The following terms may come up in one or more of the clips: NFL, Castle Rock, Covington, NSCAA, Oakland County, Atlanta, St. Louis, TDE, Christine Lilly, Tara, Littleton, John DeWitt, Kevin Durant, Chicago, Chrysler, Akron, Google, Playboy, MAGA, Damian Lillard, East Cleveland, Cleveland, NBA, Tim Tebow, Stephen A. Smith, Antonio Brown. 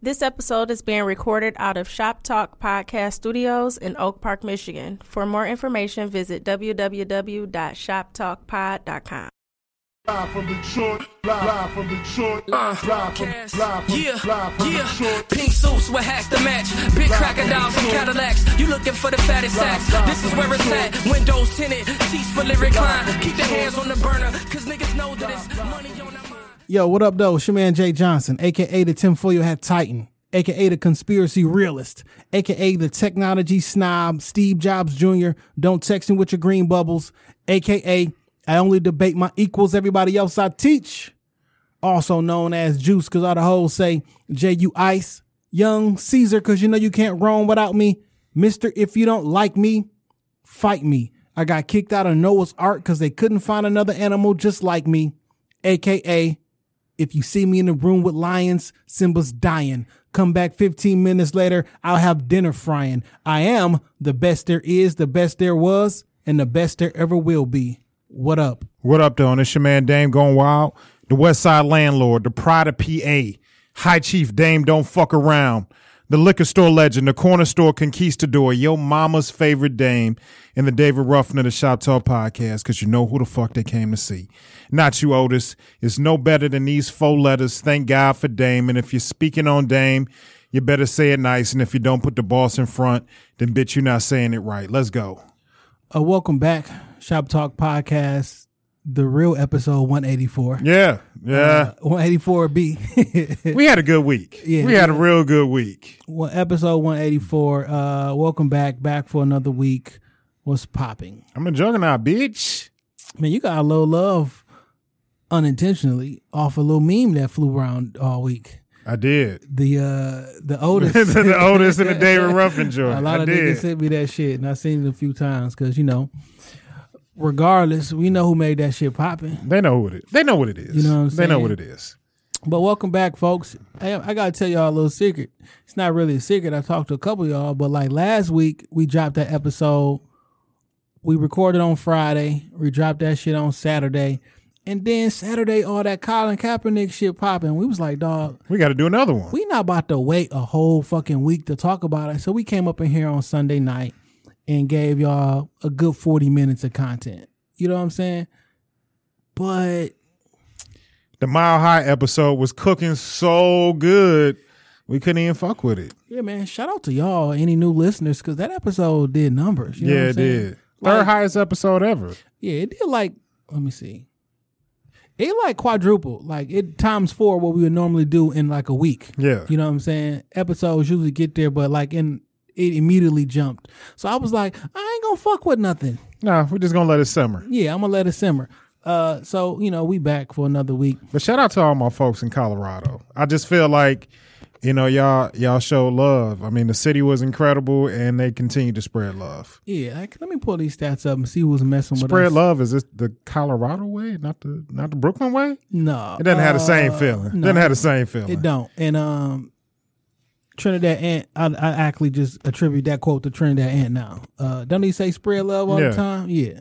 This episode is being recorded out of Shop Talk Podcast Studios in Oak Park, Michigan. For more information, visit www.shoptalkpod.com. Live from Detroit, live from Detroit, live from Detroit. Pink suits with hats to match, big cracker dolls and Cadillacs. You looking for the fattest sacks? This is where it's at. Windows tinted, seats fully reclined. Keep your hands on the burner, cause niggas know that it's money on the mind. Yo, what up, though? It's your man Jay Johnson, aka the Tinfoil Hat Titan, aka the Conspiracy Realist, aka the Technology Snob, Steve Jobs Jr. Don't text him with your green bubbles, aka. I only debate my equals, everybody else I teach. Also known as Juice, because all the hoes say, J, you ice. Young Caesar, because you know you can't roam without me. Mister, if you don't like me, fight me. I got kicked out of Noah's Ark because they couldn't find another animal just like me. AKA, if you see me in the room with lions, Simba's dying. Come back 15 minutes later, I'll have dinner frying. I am the best there is, the best there was, and the best there ever will be. What up? What up, though? It's your man Dame Going Wild, the West Side Landlord, the Pride of PA, High Chief Dame Don't Fuck Around, the Liquor Store Legend, the Corner Store Conquistador, your mama's favorite Dame, and the David Ruffin of the Shop Talk Podcast, because you know who the fuck they came to see. Not you, Otis. It's no better than these four letters. Thank God for Dame. And if you're speaking on Dame, you better say it nice. And if you don't put the boss in front, then bitch, you're not saying it right. Let's go. Welcome back. Shop Talk Podcast, the real episode 184. Yeah. 184B. We had a good week. Yeah, we had a real good week. Well, episode 184. Welcome back for another week. What's popping? I'm a juggernaut, bitch. Man, you got a little love unintentionally off a little meme that flew around all week. I did. The Otis. The Otis and the David Ruffin joint. A lot of niggas sent me that shit, and I seen it a few times because, you know, regardless, we know who made that shit popping. They know what it is. You know what I'm saying? They know what it is. But welcome back, folks. I got to tell y'all a little secret. It's not really a secret. I talked to a couple of y'all, but like last week, we dropped that episode. We recorded on Friday. We dropped that shit on Saturday. And then Saturday, all that Colin Kaepernick shit popping. We was like, dog, we got to do another one. We not about to wait a whole fucking week to talk about it. So we came up in here on Sunday night and gave y'all a good 40 minutes of content. You know what I'm saying? But the Mile High episode was cooking so good, we couldn't even fuck with it. Yeah, man. Shout out to y'all, any new listeners, because that episode did numbers. You know what I'm saying? It did. Like, third highest episode ever. Yeah, it did like, let me see. It like quadrupled. Like it times four what we would normally do in like a week. Yeah. You know what I'm saying? Episodes usually get there, but like in... it immediately jumped. So I was like, I ain't gonna fuck with nothing. Nah, we're just gonna let it simmer. Yeah, I'm gonna let it simmer. So, you know, we back for another week. But shout out to all my folks in Colorado. I just feel like, you know, y'all show love. I mean, the city was incredible and they continue to spread love. Yeah, let me pull these stats up and see who's messing with us. Spread love, is this the Colorado way, not the Brooklyn way? No. It doesn't have the same feeling. No, doesn't have the same feeling. It don't. And Trinidad Ant, I actually just attribute that quote to Trinidad Ant now. Don't he say spread love all the time? Yeah.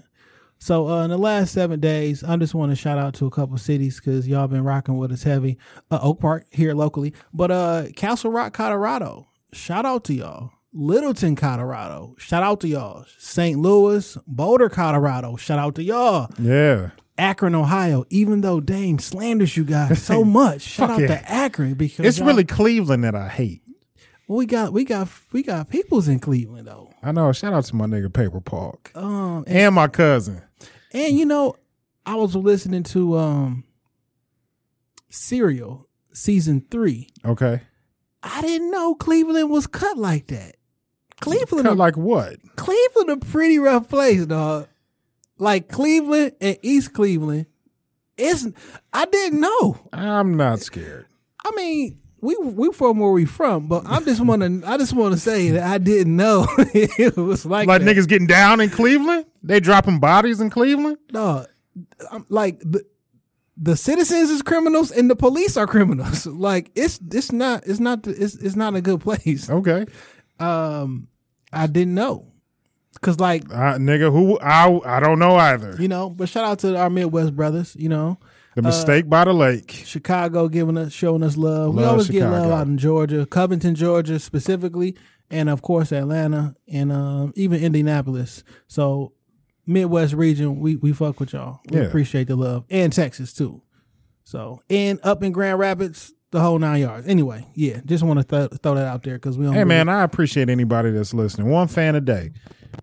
So in the last 7 days, I just want to shout out to a couple cities because y'all been rocking with us heavy. Oak Park here locally. But Castle Rock, Colorado, shout out to y'all. Littleton, Colorado, shout out to y'all. St. Louis, Boulder, Colorado, shout out to y'all. Yeah. Akron, Ohio, even though Dame slanders you guys so much, shout out to Akron. Because it's really Cleveland that I hate. We got peoples in Cleveland though. I know. Shout out to my nigga Paper Park. And my cousin. And you know, I was listening to Serial season 3. Okay. I didn't know Cleveland was cut like that. Cleveland cut like what? Cleveland a pretty rough place, dog. Like Cleveland and East Cleveland. I didn't know. I'm not scared. I mean, We from where we from, but I just want to say that I didn't know it was like that. Niggas getting down in Cleveland. They dropping bodies in Cleveland. No, like the citizens is criminals and the police are criminals. Like it's not a good place. Okay, I didn't know because like nigga who I don't know either. You know, but shout out to our Midwest brothers. You know. The Mistake by the Lake. Chicago showing us love. We always Chicago. Get love out in Georgia, Covington, Georgia specifically, and of course Atlanta and even Indianapolis. So Midwest region, we fuck with y'all. We appreciate the love. And Texas too. So and up in Grand Rapids, the whole 9 yards. Anyway, yeah, just want to throw that out there because we don't. Hey man, I appreciate anybody that's listening. One fan a day.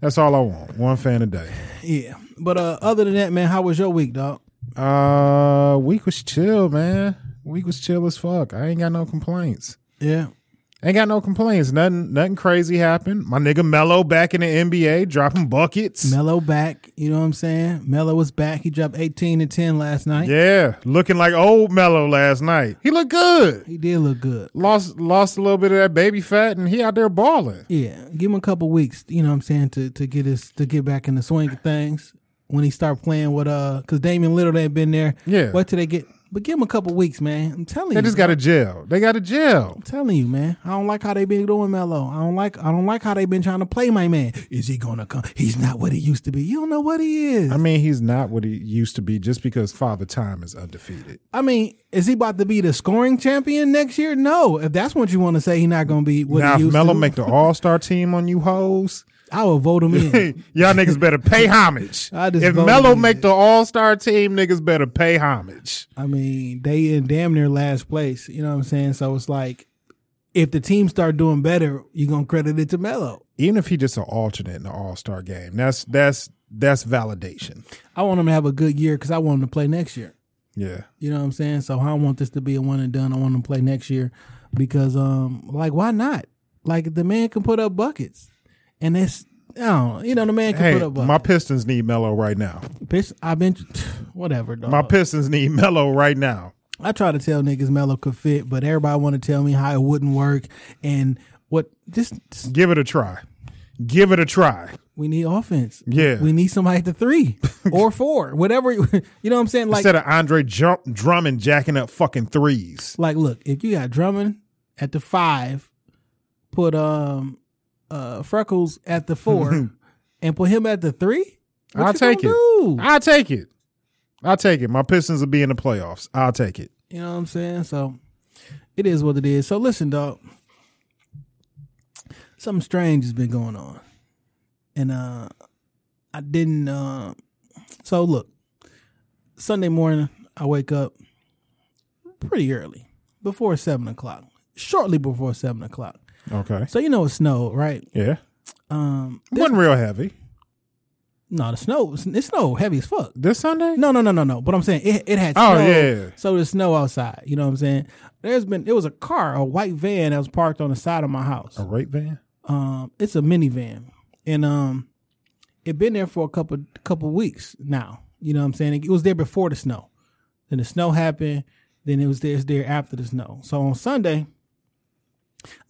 That's all I want. One fan a day. Yeah, but other than that, man, how was your week, dog? Week was chill, man. Week was chill as fuck. I ain't got no complaints. Yeah, ain't got no complaints. Nothing crazy happened. My nigga Melo back in the NBA, dropping buckets. Melo back. You know what I'm saying? Melo was back. He dropped 18 and 10 last night. Yeah, looking like old Melo last night. He looked good. He did look good. Lost a little bit of that baby fat, and he out there balling. Yeah, give him a couple weeks. You know what I'm saying? To get back in the swing of things when he start playing with because Damian Lillard ain't been there. Yeah, what till they get. But give them a couple weeks, man. I'm telling you. They just got to jail. They got to jail. I'm telling you, man. I don't like how they been doing Melo. I don't like how they been trying to play my man. Is he going to come? He's not what he used to be. You don't know what he is. I mean, he's not what he used to be just because Father Time is undefeated. I mean, is he about to be the scoring champion next year? No. If that's what you want to say, he's not going to be what he used to. Now, if Melo make the all-star team on you hoes, I will vote him in. Y'all niggas better pay homage. If Melo make the all-star team, niggas better pay homage. I mean, they in damn near last place. You know what I'm saying? So it's like, if the team start doing better, you're going to credit it to Melo. Even if he just an alternate in the all-star game, that's validation. I want him to have a good year because I want him to play next year. Yeah. You know what I'm saying? So I don't want this to be a one and done. I want him to play next year because, why not? Like, the man can put up buckets. And it's, the man can put up. My Pistons need Melo right now. My Pistons need Melo right now. I try to tell niggas Melo could fit, but everybody want to tell me how it wouldn't work and what. Just give it a try. Give it a try. We need offense. Yeah. We need somebody at the 3 or 4, whatever. You know what I'm saying? Like, instead of Andre Drummond jacking up fucking threes. Like, look, if you got Drummond at the 5, put Freckles at the 4 and put him at the 3? I'll take it. I'll take it. My Pistons will be in the playoffs. I'll take it. You know what I'm saying? So it is what it is. So listen, dog. Something strange has been going on. And I didn't. So look, Sunday morning, I wake up pretty early, before 7 o'clock, shortly before 7 o'clock. Okay. So you know it snowed, right? Yeah. It wasn't real heavy. No, it snowed heavy as fuck. This Sunday? No. But I'm saying it had snow. Oh, yeah. So there's snow outside. You know what I'm saying? It was a car, a white van that was parked on the side of my house. A rape van? It's a minivan. And it been there for a couple weeks now. You know what I'm saying? It was there before the snow. Then the snow happened. Then it's there after the snow. So on Sunday,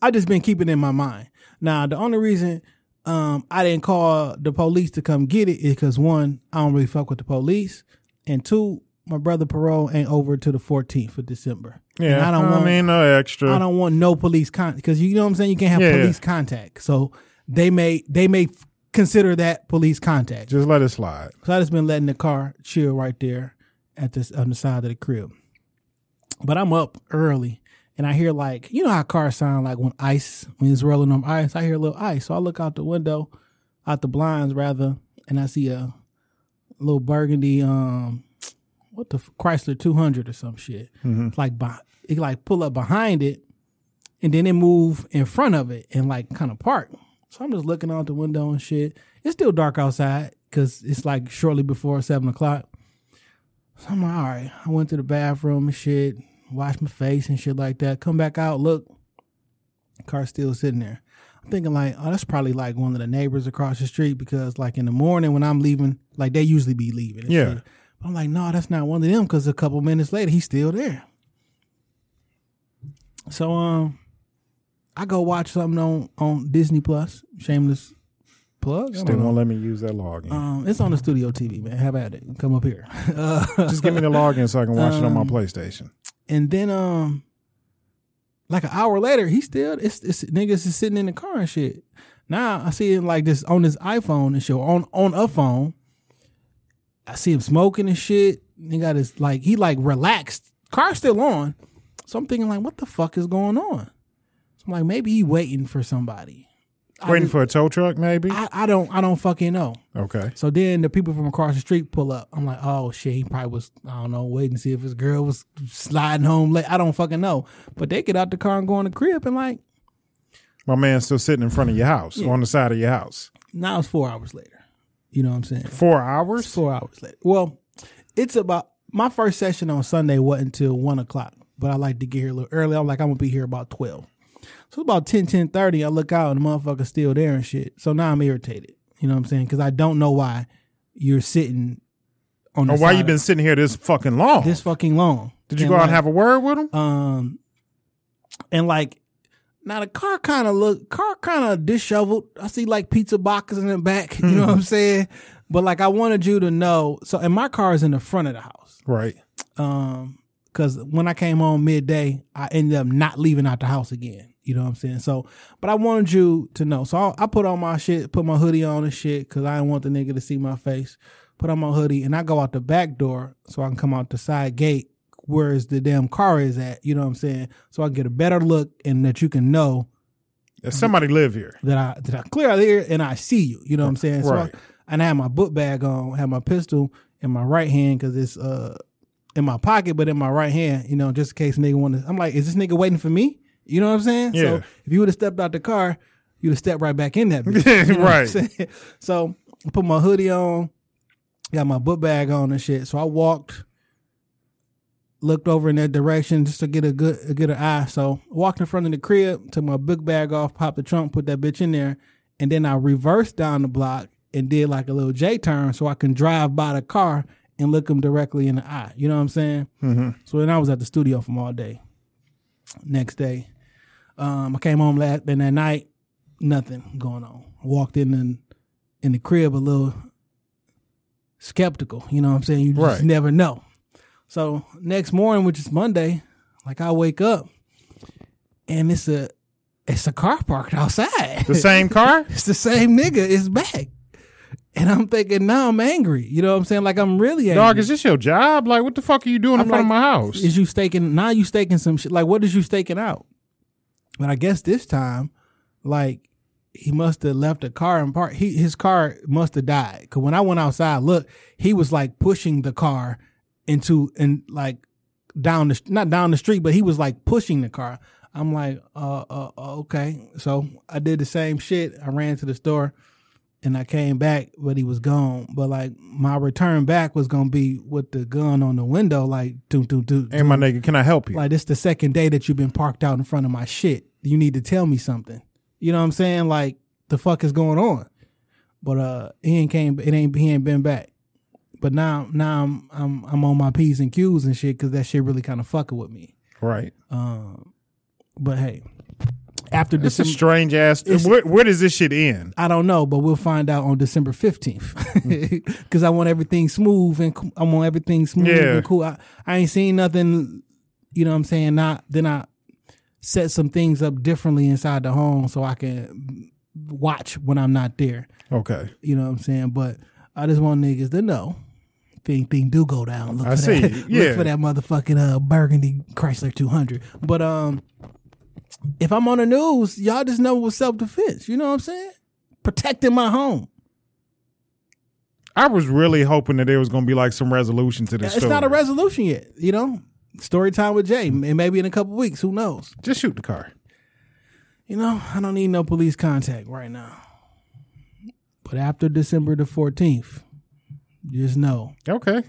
I just been keeping it in my mind. Now, the only reason I didn't call the police to come get it is because, one, I don't really fuck with the police. And two, my brother parole ain't over to the 14th of December. Yeah, and no extra. I don't want no police contact because, you know what I'm saying, you can't have police contact. So they may consider that police contact. Just let it slide. So I just been letting the car chill right there on the side of the crib. But I'm up early. And I hear, like, you know how cars sound like when it's rolling on ice. I hear a little ice. So I look out the window, out the blinds rather, and I see a little burgundy, Chrysler 200 or some shit. Mm-hmm. It pull up behind it, and then it move in front of it and like kind of park. So I'm just looking out the window and shit. It's still dark outside because it's like shortly before 7 o'clock. So I'm like, all right. I went to the bathroom and shit. Wash my face and shit like that. Come back out, look, car's still sitting there. I'm thinking like, oh, that's probably like one of the neighbors across the street because like in the morning when I'm leaving, like they usually be leaving. Yeah. Shit. But I'm like, no, that's not one of them because a couple minutes later, he's still there. So I go watch something on Disney Plus. Shameless plug. Still won't let me use that login. It's on the studio TV, man. Have at it. Come up here. Just give me the login so I can watch it on my PlayStation. And then, like an hour later, he still, it's niggas is sitting in the car and shit. Now I see him like this on his iPhone and shit, on a phone. I see him smoking and shit. he got his like he like relaxed. Car still on. So I'm thinking like, what the fuck is going on? So I'm like, maybe he waiting for somebody. Waiting for a tow truck, maybe? I don't fucking know. Okay. So then the people from across the street pull up. I'm like, oh shit, he probably was, I don't know, waiting to see if his girl was sliding home late. I don't fucking know. But they get out the car and go in the crib and like. My man's still sitting in front of your house, yeah. On the side of your house. Now it's 4 hours later. You know what I'm saying? 4 hours? It's 4 hours later. Well, it's about, my first session on Sunday wasn't until 1 o'clock, but I like to get here a little early. I'm like, I'm going to be here about 12. So about 10:30, I look out and the motherfucker's still there and shit. So now I'm irritated. You know what I'm saying? Because I don't know why you're sitting on the side. Or why you've been sitting here this fucking long. Did you go out and have a word with him? And like, now the car kind of disheveled. I see like pizza boxes in the back. You know what I'm saying? But like, I wanted you to know. So, and my car is in the front of the house. Right. Because when I came home midday, I ended up not leaving out the house again. You know what I'm saying? So, but I wanted you to know. So I put on my shit, put my hoodie on and shit, because I didn't want the nigga to see my face. Put on my hoodie and I go out the back door so I can come out the side gate where the damn car is at. You know what I'm saying? So I can get a better look and that you can know. If somebody live here. That I clear out here and I see you. You know what I'm saying? Right. So I had my book bag on, had my pistol in my right hand because it's in my pocket, but in my right hand, you know, just in case nigga want to. I'm like, is this nigga waiting for me? You know what I'm saying? Yeah. So if you would have stepped out the car, you'd have stepped right back in that bitch. You know right. So I put my hoodie on, got my book bag on and shit. So I walked, looked over in that direction just to get an eye. So I walked in front of the crib, took my book bag off, popped the trunk, put that bitch in there, and then I reversed down the block and did like a little J turn so I can drive by the car and look him directly in the eye. You know what I'm saying? Mm-hmm. So then I was at the studio from all day. Next day. I came home last and that night, nothing going on. I walked in the crib a little skeptical. You know what I'm saying? You just never know. So next morning, which is Monday, like I wake up and it's a car parked outside. The same car? It's the same nigga. It's back. And I'm thinking, now I'm angry. You know what I'm saying? Like, I'm really angry. Dog, is this your job? Like, what the fuck are you doing in front of my house? Now you staking some shit. Like, what is you staking out? But I guess this time, like, he must have left the car in park. His car must have died. Because when I went outside, look, he was, like, pushing the car not down the street, but he was, like, pushing the car. I'm like, okay. So I did the same shit. I ran to the store. And I came back, but he was gone. But like my return back was gonna be with the gun on the window, like doom, doom, doom. Hey, my nigga, can I help you? Like this the second day that you've been parked out in front of my shit. You need to tell me something. You know what I'm saying? Like the fuck is going on? But he ain't been back. But now I'm on my P's and Q's and shit because that shit really kind of fucking with me. Right. But hey. After this is strange ass. Where does this shit end? I don't know, but we'll find out on December 15th. Because I want everything smooth and and cool. I ain't seen nothing. You know what I'm saying? Then I set some things up differently inside the home so I can watch when I'm not there. Okay. You know what I'm saying? But I just want niggas to know. Thing do go down. Look I for see. That, yeah. Look for that motherfucking burgundy Chrysler 200. But if I'm on the news, y'all just know it was self-defense. You know what I'm saying? Protecting my home. I was really hoping that there was going to be like some resolution to this story. It's not a resolution yet, you know? Story time with Jay. And maybe in a couple weeks. Who knows? Just shoot the car. You know, I don't need no police contact right now. But after December the 14th, just know. Okay.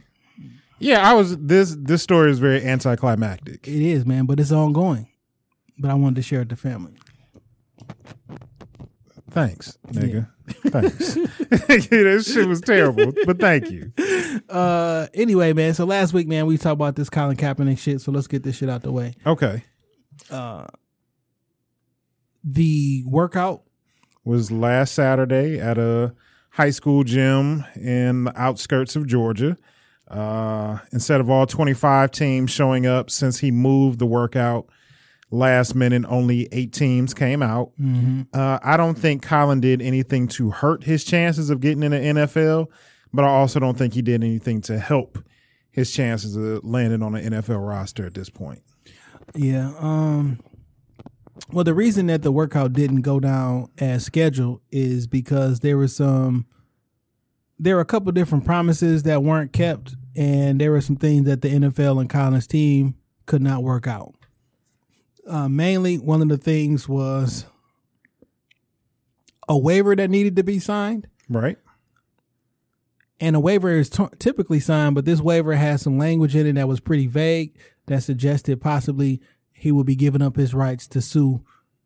Yeah, this story is very anticlimactic. It is, man, but it's ongoing. But I wanted to share it to family. Thanks, nigga. Yeah. Thanks. Yeah, that shit was terrible, but thank you. Anyway, man, so last week, man, we talked about this Colin Kaepernick shit, so let's get this shit out the way. Okay. The workout was last Saturday at a high school gym in the outskirts of Georgia. Instead of all 25 teams showing up since he moved the workout, last minute, only 8 teams came out. Mm-hmm. I don't think Colin did anything to hurt his chances of getting in the NFL, but I also don't think he did anything to help his chances of landing on an NFL roster at this point? Yeah. Well, the reason that the workout didn't go down as scheduled is because there were a couple different promises that weren't kept, and there were some things that the NFL and Colin's team could not work out. Mainly, one of the things was a waiver that needed to be signed. Right. And a waiver is typically signed, but this waiver has some language in it that was pretty vague that suggested possibly he would be giving up his rights to sue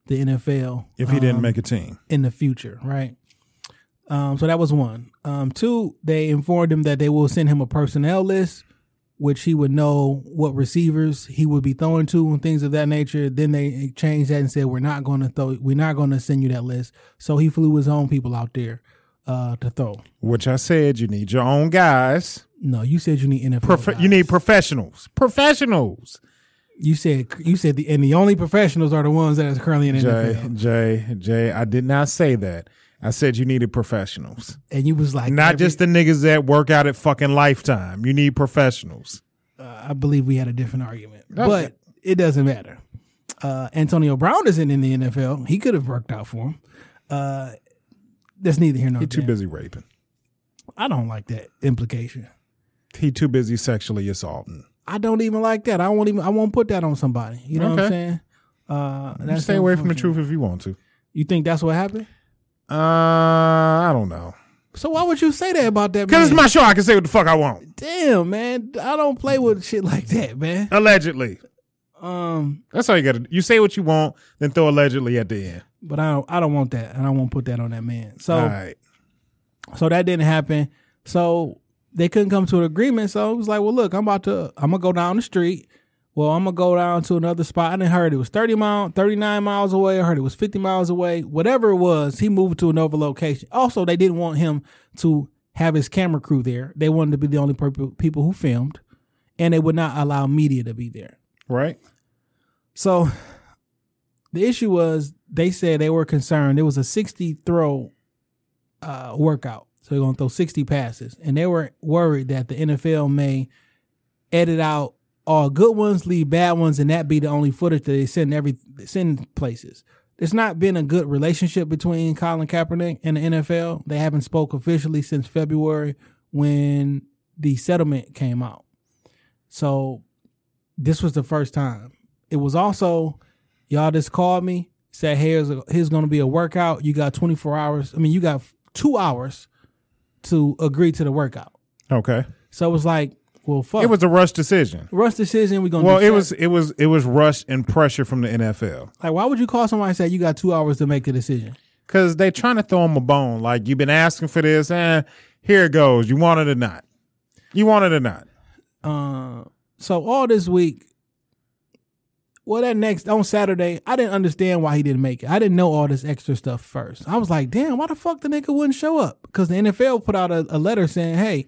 the NFL if he didn't make a team in the future. Right. So that was one. Two, they informed him that they will send him a personnel list, which he would know what receivers he would be throwing to and things of that nature. Then they changed that and said, we're not going to send you that list. So he flew his own people out there to throw. Which I said, you need your own guys. No, you said you need NFL guys. You need professionals. Professionals. You said the only professionals are the ones that are currently in the NFL. Jay, I did not say that. I said you needed professionals. And you was like... Not just the niggas that work out at fucking Lifetime. You need professionals. I believe we had a different argument. Okay. But it doesn't matter. Antonio Brown isn't in the NFL. He could have worked out for him. That's neither here nor there. He's too busy raping. I don't like that implication. He too busy sexually assaulting. I don't even like that. I won't put that on somebody. You know what I'm saying? You stay away from the truth if you want to. You think that's what happened? I don't know. So why would you say that about that man? Because it's my show. I can say what the fuck I want. Damn, man. I don't play with shit like that, man. Allegedly. That's all you got to do. You say what you want, then throw allegedly at the end. But I don't want that, and I won't put that on that man. So, all right. So that didn't happen. So they couldn't come to an agreement. So it was like, well, look, I'm going to go down the street. Well, I'm going to go down to another spot. I didn't heard it was 39 miles away. I heard it was 50 miles away. Whatever it was, he moved to another location. Also, they didn't want him to have his camera crew there. They wanted to be the only people who filmed, and they would not allow media to be there. Right. So the issue was they said they were concerned. It was a 60-throw workout, so they're going to throw 60 passes, and they were worried that the NFL may edit out all good ones, leave bad ones, and that be the only footage that they send places. There's not been a good relationship between Colin Kaepernick and the NFL. They haven't spoke officially since February when the settlement came out. So this was the first time. It was also, y'all just called me, said, hey, here's going to be a workout. You got you got 2 hours to agree to the workout. Okay. So it was like, well, fuck. It was a rush decision. We're gonna. Well, it was rush and pressure from the NFL. Like, why would you call somebody and say you got 2 hours to make a decision? Because they're trying to throw them a bone. Like, you've been asking for this, and here it goes. You want it or not? So all this week, on Saturday, I didn't understand why he didn't make it. I didn't know all this extra stuff first. I was like, damn, why the fuck the nigga wouldn't show up? Because the NFL put out a letter saying, hey.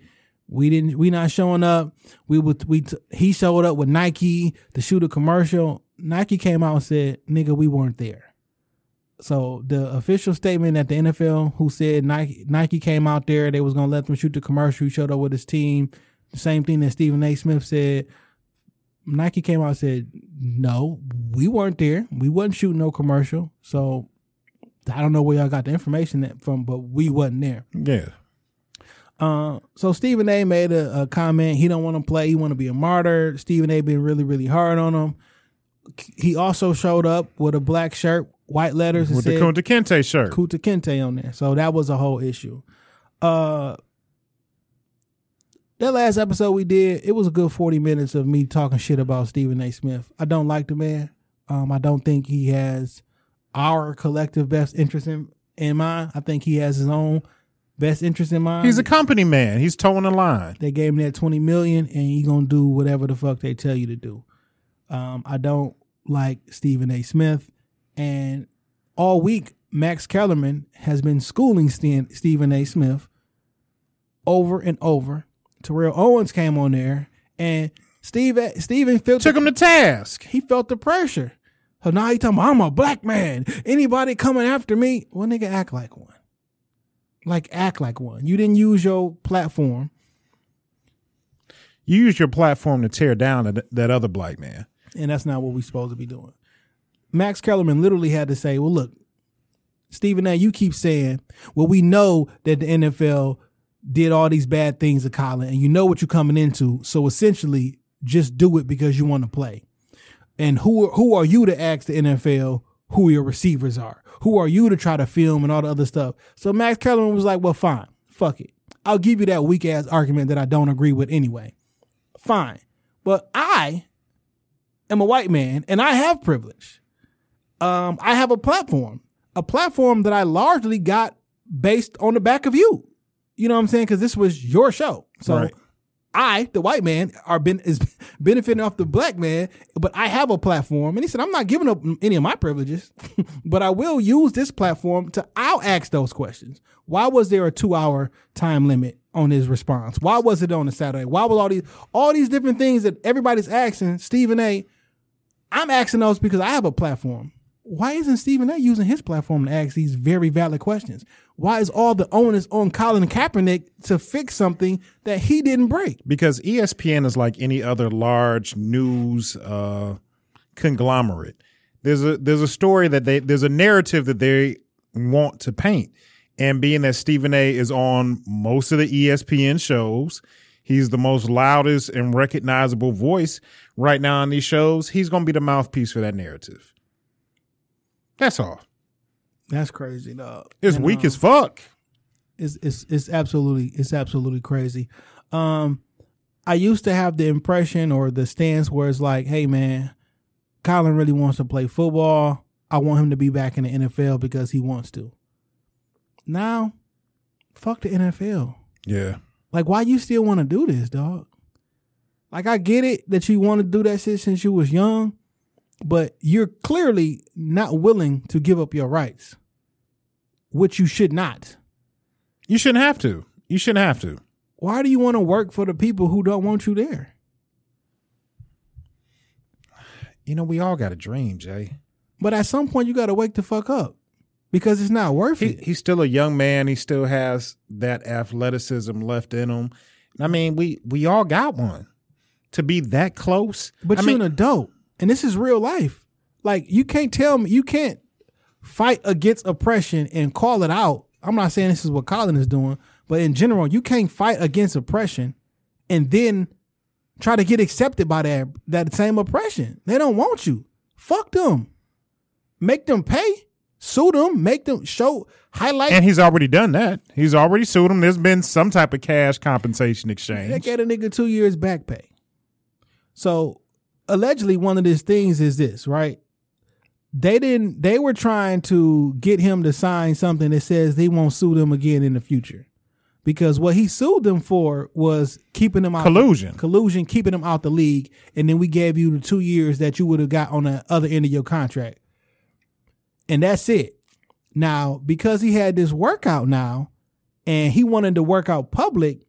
We not showing up. He showed up with Nike to shoot a commercial. Nike came out and said, nigga, we weren't there. So the official statement at the NFL who said Nike came out there, they was going to let them shoot the commercial. He showed up with his team. The same thing that Stephen A. Smith said. Nike came out and said, no, we weren't there. We wasn't shooting no commercial. So I don't know where y'all got the information from, but we wasn't there. Yeah. So Stephen A. made a comment. He don't want to play. He want to be a martyr. Stephen A. been really, really hard on him. He also showed up with a black shirt, white letters. With the Kunta Kinte shirt. Kunta Kinte on there. So that was a whole issue. That last episode we did, it was a good 40 minutes of me talking shit about Stephen A. Smith. I don't like the man. I don't think he has our collective best interest in mind. I think he has his own best interest in mind. He's a company man. He's towing the line. They gave him that $20 million, and he's gonna do whatever the fuck they tell you to do. I don't like Stephen A. Smith, and all week Max Kellerman has been schooling Stephen A. Smith over and over. Terrell Owens came on there, and Stephen took him to task. He felt the pressure. So now he's talking about, I'm a black man. Anybody coming after me? Well, nigga, act like one. Like, act like one. You didn't use your platform. You use your platform to tear down that other black man. And that's not what we're supposed to be doing. Max Kellerman literally had to say, well, look, Stephen A., you keep saying, well, we know that the NFL did all these bad things to Colin, and you know what you're coming into, so essentially just do it because you want to play. And who are you to ask the NFL who your receivers are? Who are you to try to film and all the other stuff? So Max Kellerman was like, well, fine, fuck it. I'll give you that weak-ass argument that I don't agree with anyway. Fine. But I am a white man, and I have privilege. I have a platform that I largely got based on the back of you. You know what I'm saying? Because this was your show. So right. I, the white man, is benefiting off the black man, but I have a platform. And he said, I'm not giving up any of my privileges, but I will use this platform to, I'll ask those questions. Why was there a 2-hour time limit on his response? Why was it on a Saturday? Why were all these different things that everybody's asking, Stephen A., I'm asking those because I have a platform. Why isn't Stephen A. using his platform to ask these very valid questions? Why is all the onus on Colin Kaepernick to fix something that he didn't break? Because ESPN is like any other large news conglomerate. There's a story that there's a narrative that they want to paint. And being that Stephen A. is on most of the ESPN shows, he's the most loudest and recognizable voice right now on these shows. He's going to be the mouthpiece for that narrative. That's all. That's crazy, dog. It's and, weak as fuck. It's absolutely crazy. I used to have the impression or the stance where it's like, hey man, Colin really wants to play football. I want him to be back in the NFL because he wants to. Now, fuck the NFL. Yeah. Like, why you still want to do this, dog? Like, I get it that you want to do that shit since you was young. But you're clearly not willing to give up your rights, which you should not. You shouldn't have to. You shouldn't have to. Why do you want to work for the people who don't want you there? You know, we all got a dream, Jay. But at some point, you got to wake the fuck up because it's not worth it. He's still a young man. He still has that athleticism left in him. I mean, we all got one to be that close. But I mean, an adult. And this is real life. Like, you can't tell me, you can't fight against oppression and call it out. I'm not saying this is what Colin is doing, but in general, you can't fight against oppression and then try to get accepted by that same oppression. They don't want you. Fuck them. Make them pay. Sue them. Make them show, highlight. And he's already done that. He's already sued them. There's been some type of cash compensation exchange. They gave a nigga 2 years back pay. So, allegedly, one of his things is this, right? They were trying to get him to sign something that says they won't sue them again in the future, because what he sued them for was keeping them out collusion, keeping them out the league, and then we gave you the 2 years that you would have got on the other end of your contract, and that's it. Now, because he had this workout now, and he wanted to work out public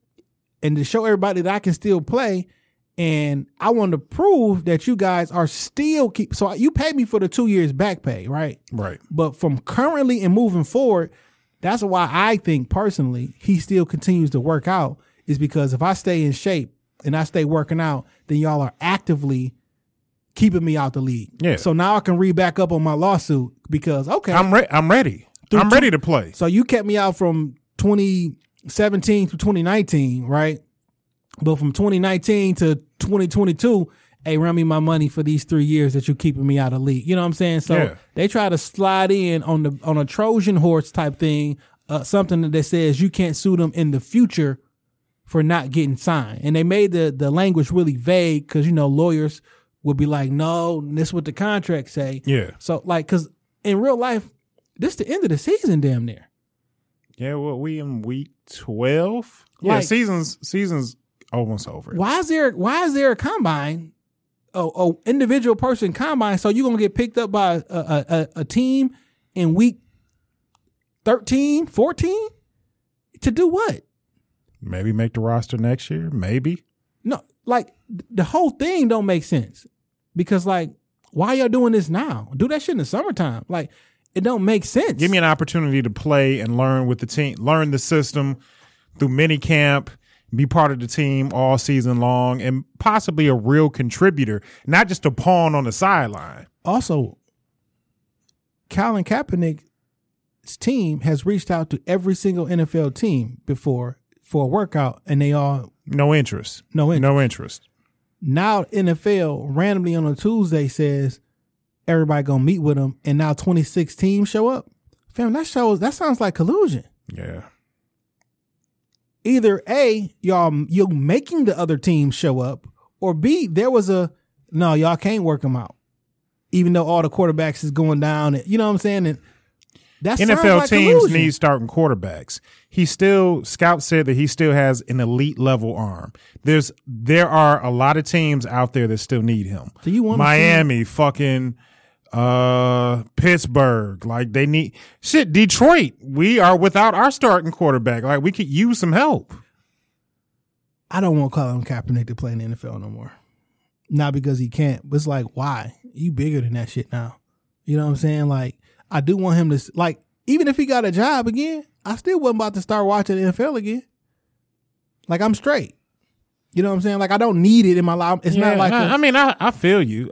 and to show everybody that I can still play. And I want to prove that you guys are still so you paid me for the 2 years back pay, right? Right. But from currently and moving forward, that's why I think personally he still continues to work out, is because if I stay in shape and I stay working out, then y'all are actively keeping me out the league. Yeah. So now I can read back up on my lawsuit because, okay. I'm ready. I'm ready to play. So you kept me out from 2017 to 2019, right? But from 2019 to 2022, hey, run me my money for these 3 years that you're keeping me out of league. You know what I'm saying? So yeah. They try to slide in on a Trojan horse type thing, something that says you can't sue them in the future for not getting signed. And they made the language really vague because, you know, lawyers would be like, no, this is what the contract say. Yeah. So, like, because in real life, this is the end of the season damn near. Yeah, well, we in week 12? Yeah, like, season's almost over. Why is there a combine, a individual person combine? So you're gonna get picked up by a team in week 13, 14 to do what? Maybe make the roster next year. Maybe. No, like the whole thing don't make sense because like why y'all doing this now? Do that shit in the summertime. Like it don't make sense. Give me an opportunity to play and learn with the team, learn the system through minicamp. be part of the team all season long and possibly a real contributor, not just a pawn on the sideline. Also, Colin Kaepernick's team has reached out to every single NFL team before for a workout, and they all... No interest. Now NFL randomly on a Tuesday says everybody going to meet with them, and now 26 teams show up. Fam, that sounds like collusion. Yeah. Either A, you're making the other team show up, or B, there was no, y'all can't work them out, even though all the quarterbacks is going down. And, you know what I'm saying? And that NFL like teams collusion. Need starting quarterbacks. Scout said that he still has an elite level arm. There are a lot of teams out there that still need him. Do you want Miami, fucking Pittsburgh, like they need shit. Detroit, we are without our starting quarterback. Like we could use some help. I don't want Colin Kaepernick to play in the NFL no more. Not because he can't, but it's like, why? You bigger than that shit now. You know what I'm saying? Like, I do want him to, like, even if he got a job again, I still wasn't about to start watching the NFL again. Like, I'm straight. You know what I'm saying? Like, I don't need it in my life. It's not like... I feel you.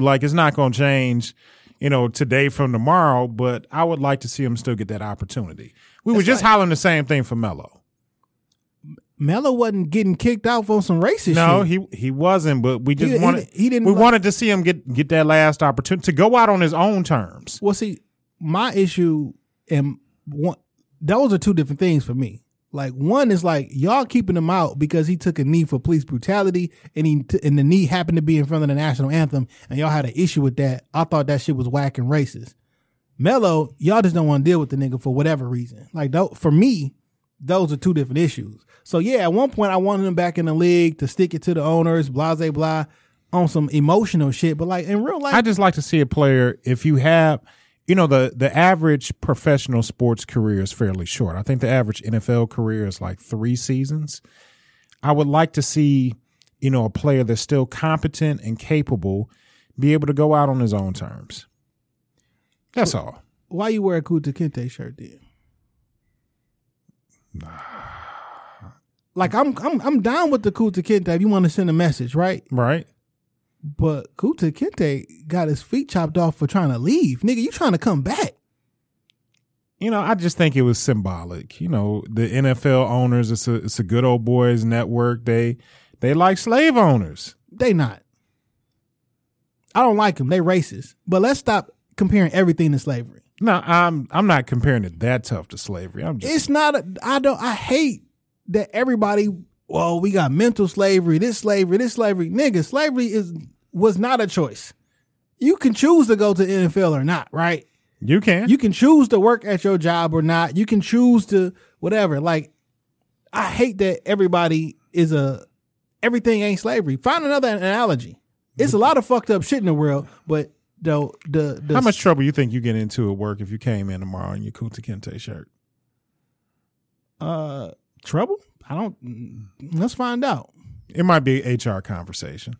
Like, it's not going to change, you know, today from tomorrow, but I would like to see him still get that opportunity. We were just hollering the same thing for Melo. Melo wasn't getting kicked out for some racist shit. No, he wasn't, but we just wanted to see him get that last opportunity to go out on his own terms. Well, see, my issue and those are two different things for me. Like, one is like, y'all keeping him out because he took a knee for police brutality, and the knee happened to be in front of the national anthem, and y'all had an issue with that. I thought that shit was whack and racist. Melo, y'all just don't want to deal with the nigga for whatever reason. Like, for me, those are two different issues. So, yeah, at one point I wanted him back in the league to stick it to the owners, blah, blah, blah, on some emotional shit. But, like, in real life... I just like to see a player, if you have... You know, the average professional sports career is fairly short. I think the average NFL career is like 3 seasons. I would like to see, you know, a player that's still competent and capable be able to go out on his own terms. That's all. Why you wear a Kuta Kinte shirt then? Like, I'm down with the Kuta Kinte if you want to send a message, right? Right. But Kuta Kinte got his feet chopped off for trying to leave. Nigga, you trying to come back. You know, I just think it was symbolic. You know, the NFL owners, it's a good old boys network. They like slave owners. They not. I don't like them. They racist. But let's stop comparing everything to slavery. No, I'm not comparing it that tough to slavery. I hate that everybody, well, we got mental slavery, this slavery. Nigga, slavery was not a choice. You can choose to go to the NFL or not, right? You can. You can choose to work at your job or not. You can choose to whatever. Like, I hate that everybody is everything ain't slavery. Find another analogy. It's a lot of fucked up shit in the world, but the how much trouble you think you get into at work if you came in tomorrow in your Kuta Kinte shirt? Trouble? Let's find out. It might be an HR conversation.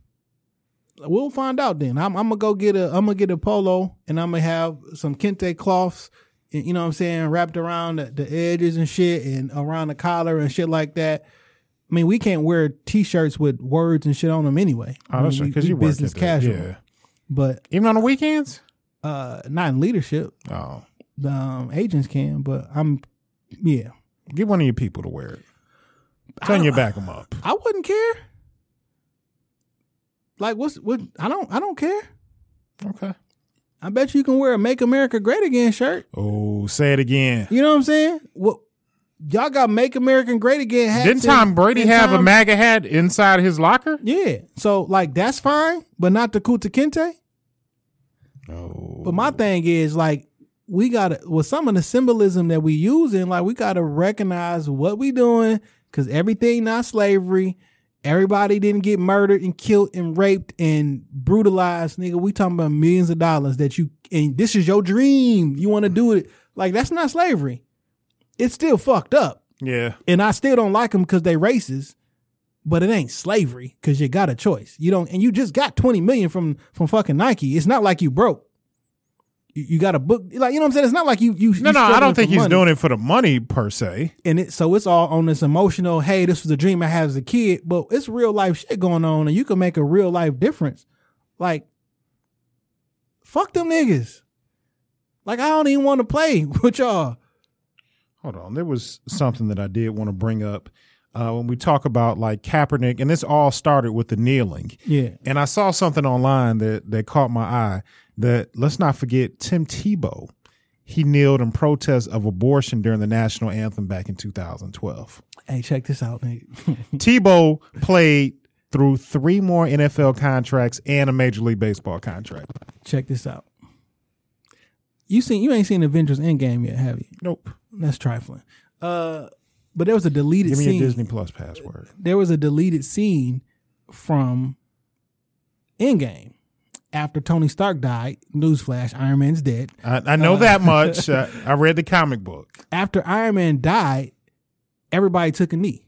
We'll find out then. I'm gonna go get a polo, and I'm gonna have some kente cloths, and, you know what I'm saying, wrapped around the edges and shit, and around the collar and shit like that. I mean, we can't wear T-shirts with words and shit on them anyway. Oh, that's right, because you're business casual. Yeah. But even on the weekends, not in leadership. Oh, the agents can, but get one of your people to wear it. Turn your back them up. I wouldn't care. Like, I don't care. Okay. I bet you can wear a Make America Great Again shirt. Oh, say it again. You know what I'm saying? Well, y'all got Make America Great Again hats. Didn't Tom Brady have a MAGA hat inside his locker? Yeah. So, like, that's fine, but not the Kuta Kinte. Oh. But my thing is, like, we got to, with some of the symbolism that we using, like, we got to recognize what we doing. Because everything not slavery. Everybody didn't get murdered and killed and raped and brutalized. Nigga, we talking about millions of dollars that you, and this is your dream. You want to do it. Like, that's not slavery. It's still fucked up. Yeah. And I still don't like them because they racist, but it ain't slavery because you got a choice. You don't, and you just got $20 million from fucking Nike. It's not like you broke. you got to book, like, you know what I'm saying? It's not like you I don't think he's doing it for the money per se. And it's all on this emotional, hey, this was a dream I had as a kid, but it's real life shit going on, and you can make a real life difference. Like, fuck them niggas. Like, I don't even want to play with y'all. Hold on. There was something that I did want to bring up. When we talk about like Kaepernick, and this all started with the kneeling. Yeah. And I saw something online that caught my eye that, let's not forget, Tim Tebow, he kneeled in protest of abortion during the national anthem back in 2012. Hey, check this out, Nate. Tebow played through 3 more NFL contracts and a Major League Baseball contract. Check this out. You ain't seen Avengers Endgame yet, have you? Nope. That's trifling. But there was a deleted scene. Give me your Disney Plus password. There was a deleted scene from Endgame. After Tony Stark died, newsflash, Iron Man's dead. I know that much. I read the comic book. After Iron Man died, everybody took a knee.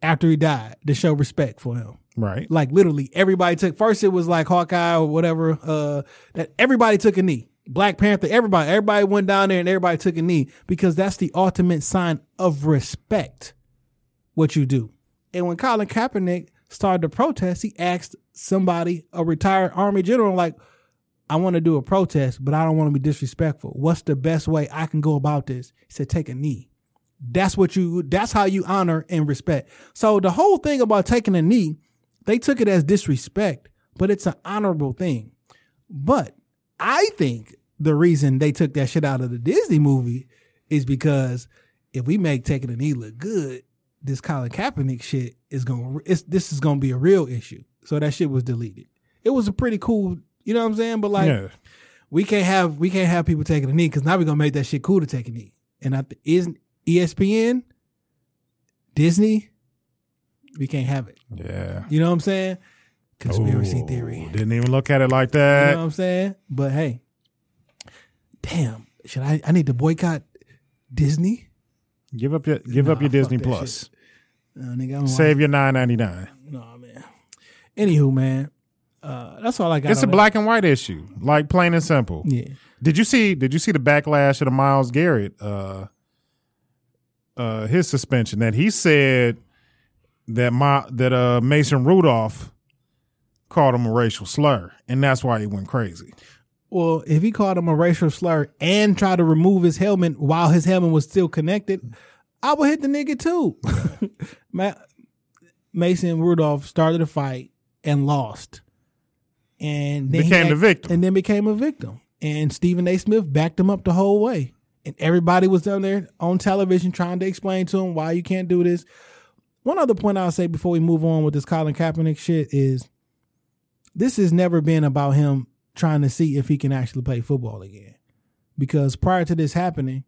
After he died, to show respect for him. Right. Like, literally, everybody took. First, it was like Hawkeye or whatever. That everybody took a knee. Black Panther, everybody went down there and everybody took a knee, because that's the ultimate sign of respect, what you do. And when Colin Kaepernick started to protest, he asked somebody, a retired Army general, like, I want to do a protest, but I don't want to be disrespectful. What's the best way I can go about this? He said, take a knee. That's how you honor and respect. So the whole thing about taking a knee, they took it as disrespect, but it's an honorable thing. But I think the reason they took that shit out of the Disney movie is because if we make taking a knee look good, this Colin Kaepernick shit this is gonna be a real issue. So that shit was deleted. It was a pretty cool, you know what I'm saying? But like, yeah. we can't have people taking a knee, because now we're gonna make that shit cool to take a knee. And isn't ESPN, Disney, we can't have it. Yeah, you know what I'm saying? Conspiracy theory. Didn't even look at it like that. You know what I'm saying? But hey, damn, should I need to boycott Disney? Give up your Disney Plus. No, nigga, save your $9.99. No, man. Anywho, man, that's all I got. It's a black and white issue, like, plain and simple. Yeah. Did you see the backlash of the Myles Garrett, his suspension, that he said that Mason Rudolph called him a racial slur, and that's why he went crazy. Well, if he called him a racial slur and tried to remove his helmet while his helmet was still connected, I would hit the nigga too. Mason Rudolph started a fight and lost, and then became a victim. And Stephen A. Smith backed him up the whole way, and everybody was down there on television trying to explain to him why you can't do this. One other point I'll say before we move on with this Colin Kaepernick shit is, this has never been about him trying to see if he can actually play football again. Because prior to this happening,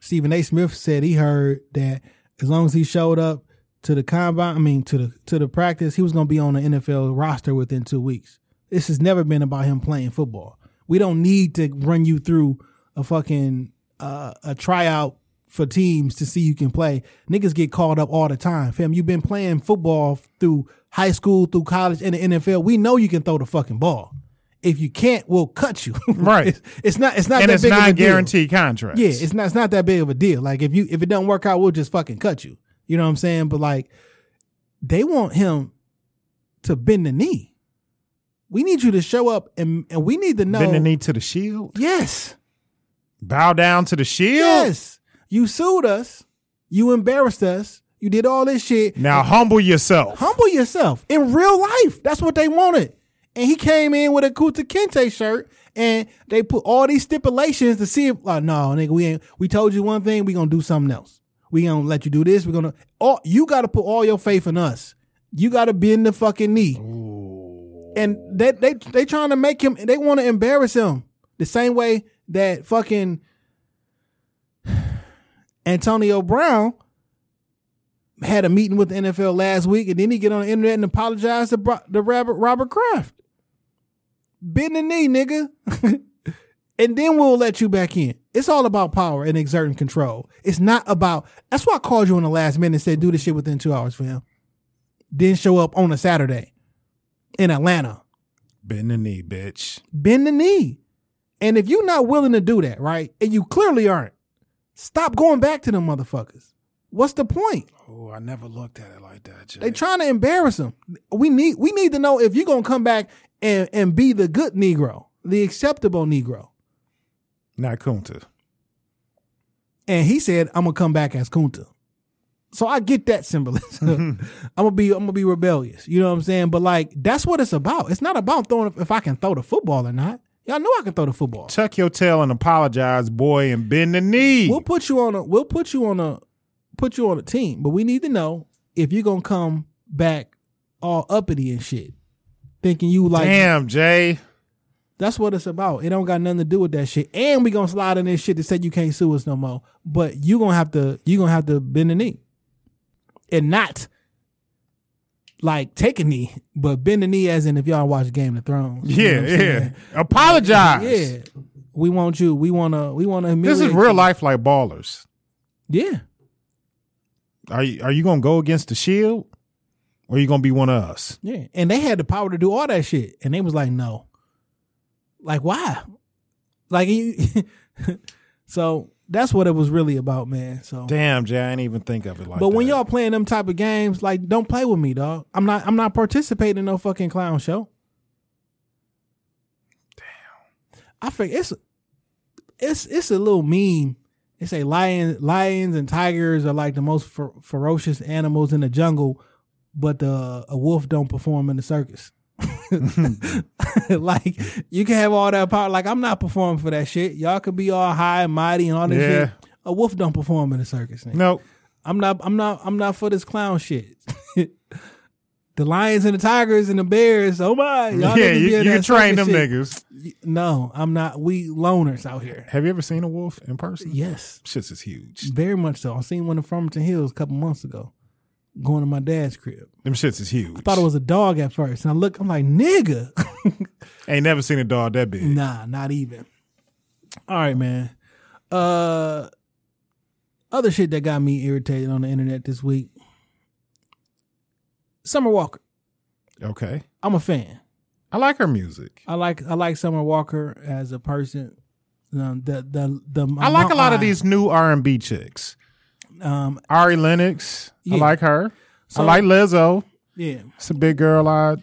Stephen A. Smith said he heard that as long as he showed up to the combine, to the practice, he was going to be on the NFL roster within 2 weeks. This has never been about him playing football. We don't need to run you through a fucking a tryout for teams to see you can play. Niggas get called up all the time. Fam, you've been playing football through high school, through college, and the NFL. We know you can throw the fucking ball. If you can't, we'll cut you. Right. It's not that big of a deal. Guaranteed contracts. Yeah, it's not that big of a deal. Like, if it doesn't work out, we'll just fucking cut you. You know what I'm saying? But like, they want him to bend the knee. We need you to show up, and we need to know. Bend the knee to the shield? Yes. Bow down to the shield? Yes. You sued us. You embarrassed us. You did all this shit. Now humble yourself. Humble yourself. In real life, that's what they wanted. And he came in with a Kuta Kinte shirt, and they put all these stipulations to see if, like, no, nigga, we ain't. We told you one thing. We gonna do something else. We gonna let you do this. You gotta put all your faith in us. You gotta bend the fucking knee. Ooh. And they trying to make him. They want to embarrass him the same way that fucking Antonio Brown had a meeting with the NFL last week, and then he get on the internet and apologize to Robert Kraft. Bend the knee, nigga. And then we'll let you back in. It's all about power and exerting control. It's not about, that's why I called you on the last minute and said, do this shit within 2 hours, fam. Didn't show up on a Saturday in Atlanta. Bend the knee, bitch. Bend the knee. And if you're not willing to do that, right, and you clearly aren't, stop going back to them motherfuckers. What's the point? Oh, I never looked at it like that, Jay. They trying to embarrass them. We need to know if you're going to come back and be the good Negro, the acceptable Negro. Not Kunta. And he said, I'm going to come back as Kunta. So I get that symbolism. I'm gonna be rebellious. You know what I'm saying? But like, that's what it's about. It's not about throwing if I can throw the football or not. Y'all know I can throw the football. Tuck your tail and apologize, boy, and bend the knee. We'll put you on a team, but we need to know if you're gonna come back all uppity and shit, thinking you like damn Jay. That's what it's about. It don't got nothing to do with that shit. And we gonna slide in this shit that said you can't sue us no more. But you gonna have to bend the knee. And not like take a knee, but bend the knee as in if y'all watch Game of Thrones. Yeah, yeah. Apologize. Yeah. We want you. We wanna humiliate. This is real life like ballers. Yeah. Are you gonna go against the Shield? Or are you gonna be one of us? Yeah. And they had the power to do all that shit. And they was like, no. Like why? Like you so that's what it was really about, man. So damn, Jay, I didn't even think of it like that. But when y'all playing them type of games, like, don't play with me, dog. I'm not participating in no fucking clown show. Damn. I think it's a little meme. They say lions and tigers are like the most ferocious animals in the jungle, but a wolf don't perform in the circus. Like you can have all that power. Like I'm not performing for that shit. Y'all could be all high and mighty and all this shit. A wolf don't perform in a circus. Nope. I'm not for this clown shit. The lions and the tigers and the bears. Oh my! Y'all yeah, you can train them shit. Niggas. No, I'm not. We loners out here. Have you ever seen a wolf in person? Yes. Shit's is huge. Very much so. I seen one in Farmington Hills a couple months ago. Going to my dad's crib. Them shits is huge. I thought it was a dog at first. And I look, I'm like, nigga. Ain't never seen a dog that big. Nah, not even. All right, man. Other shit that got me irritated on the internet this week. Summer Walker. Okay. I'm a fan. I like her music. I like Summer Walker as a person. I like a lot of these new R&B chicks. Ari Lennox, yeah. I like her. So, I like Lizzo. Yeah, it's a big girl. I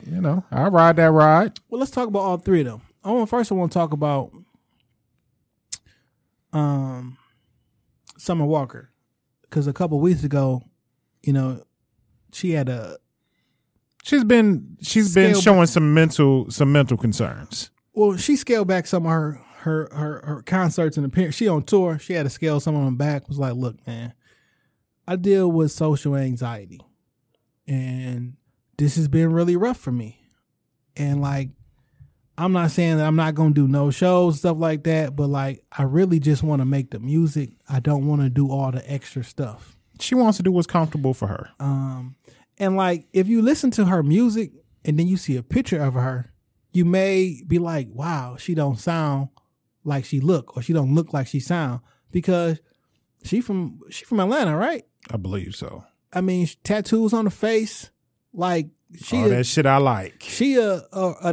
ride that ride. Well, let's talk about all three of them. I want to talk about Summer Walker, because a couple weeks ago, she had a. She's been showing back. some mental concerns. Well, she scaled back some of her concerts and appearance. She on tour. She had to scale some of them back. Was like, look, man. I deal with social anxiety, and this has been really rough for me. And like, I'm not saying that I'm not going to do no shows, stuff like that, but like, I really just want to make the music. I don't want to do all the extra stuff. She wants to do what's comfortable for her. And like, if you listen to her music and then you see a picture of her, you may be like, wow, she don't sound like she look, or she don't look like she sound, because she from Atlanta, right? I believe so. I mean, tattoos on the face, like she all that shit I like. She and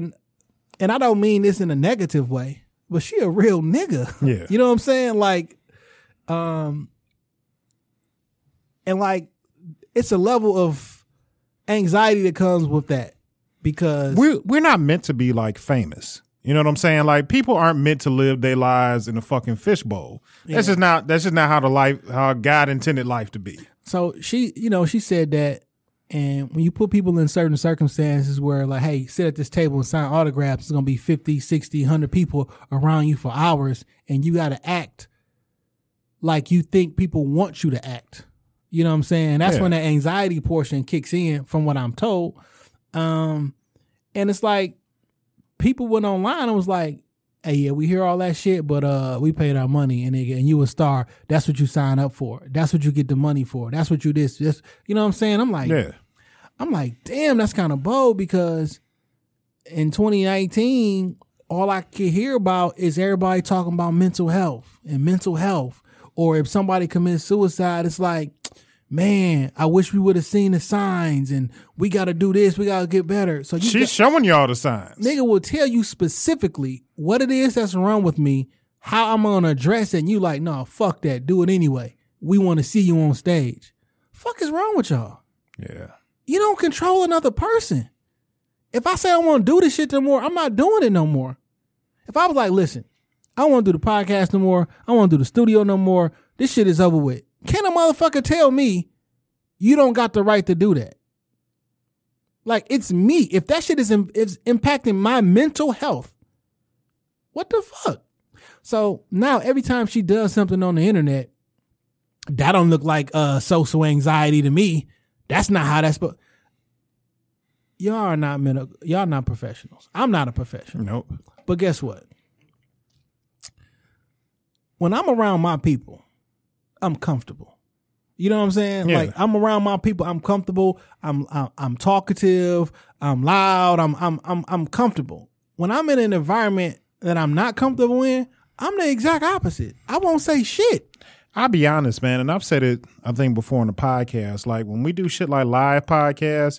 I don't mean this in a negative way, but she a real nigga. Yeah, you know what I'm saying? Like, and like it's a level of anxiety that comes with that, because we're not meant to be like famous. You know what I'm saying? Like, people aren't meant to live their lives in a fucking fishbowl. Yeah. That's just not how God intended life to be. So she said that, and when you put people in certain circumstances where like, hey, sit at this table and sign autographs, it's gonna be 50, 60, 100 people around you for hours, and you gotta act like you think people want you to act. You know what I'm saying? That's when that anxiety portion kicks in, from what I'm told. And it's like, people went online and was like, hey, yeah, we hear all that shit, but we paid our money, and you a star. That's what you sign up for. That's what you get the money for. That's what you this. You know what I'm saying? I'm like, yeah. I'm like, damn, that's kind of bold, because in 2019, all I could hear about is everybody talking about mental health, or if somebody commits suicide, it's like, man, I wish we would have seen the signs, and we got to do this. We got to get better. So she's showing y'all the signs. Nigga will tell you specifically what it is that's wrong with me, how I'm going to address it, and you like, no, fuck that. Do it anyway. We want to see you on stage. Fuck is wrong with y'all? Yeah. You don't control another person. If I say I want to do this shit no more, I'm not doing it no more. If I was like, listen, I don't want to do the podcast no more. I want to do the studio no more. This shit is over with. Can a motherfucker tell me you don't got the right to do that? Like, it's me. If that shit is it's impacting my mental health, what the fuck? So now every time she does something on the internet, that don't look like social anxiety to me. That's not how that's supposed. Y'all are not mental. Y'all not professionals. I'm not a professional. Nope. But guess what? When I'm around my people, I'm comfortable. You know what I'm saying? Yeah. Like, I'm around my people, I'm comfortable. I'm talkative. I'm loud. I'm comfortable. When I'm in an environment that I'm not comfortable in, I'm the exact opposite. I won't say shit. I'll be honest, man, and I've said it, I think, before on the podcast. Like, when we do shit like live podcasts,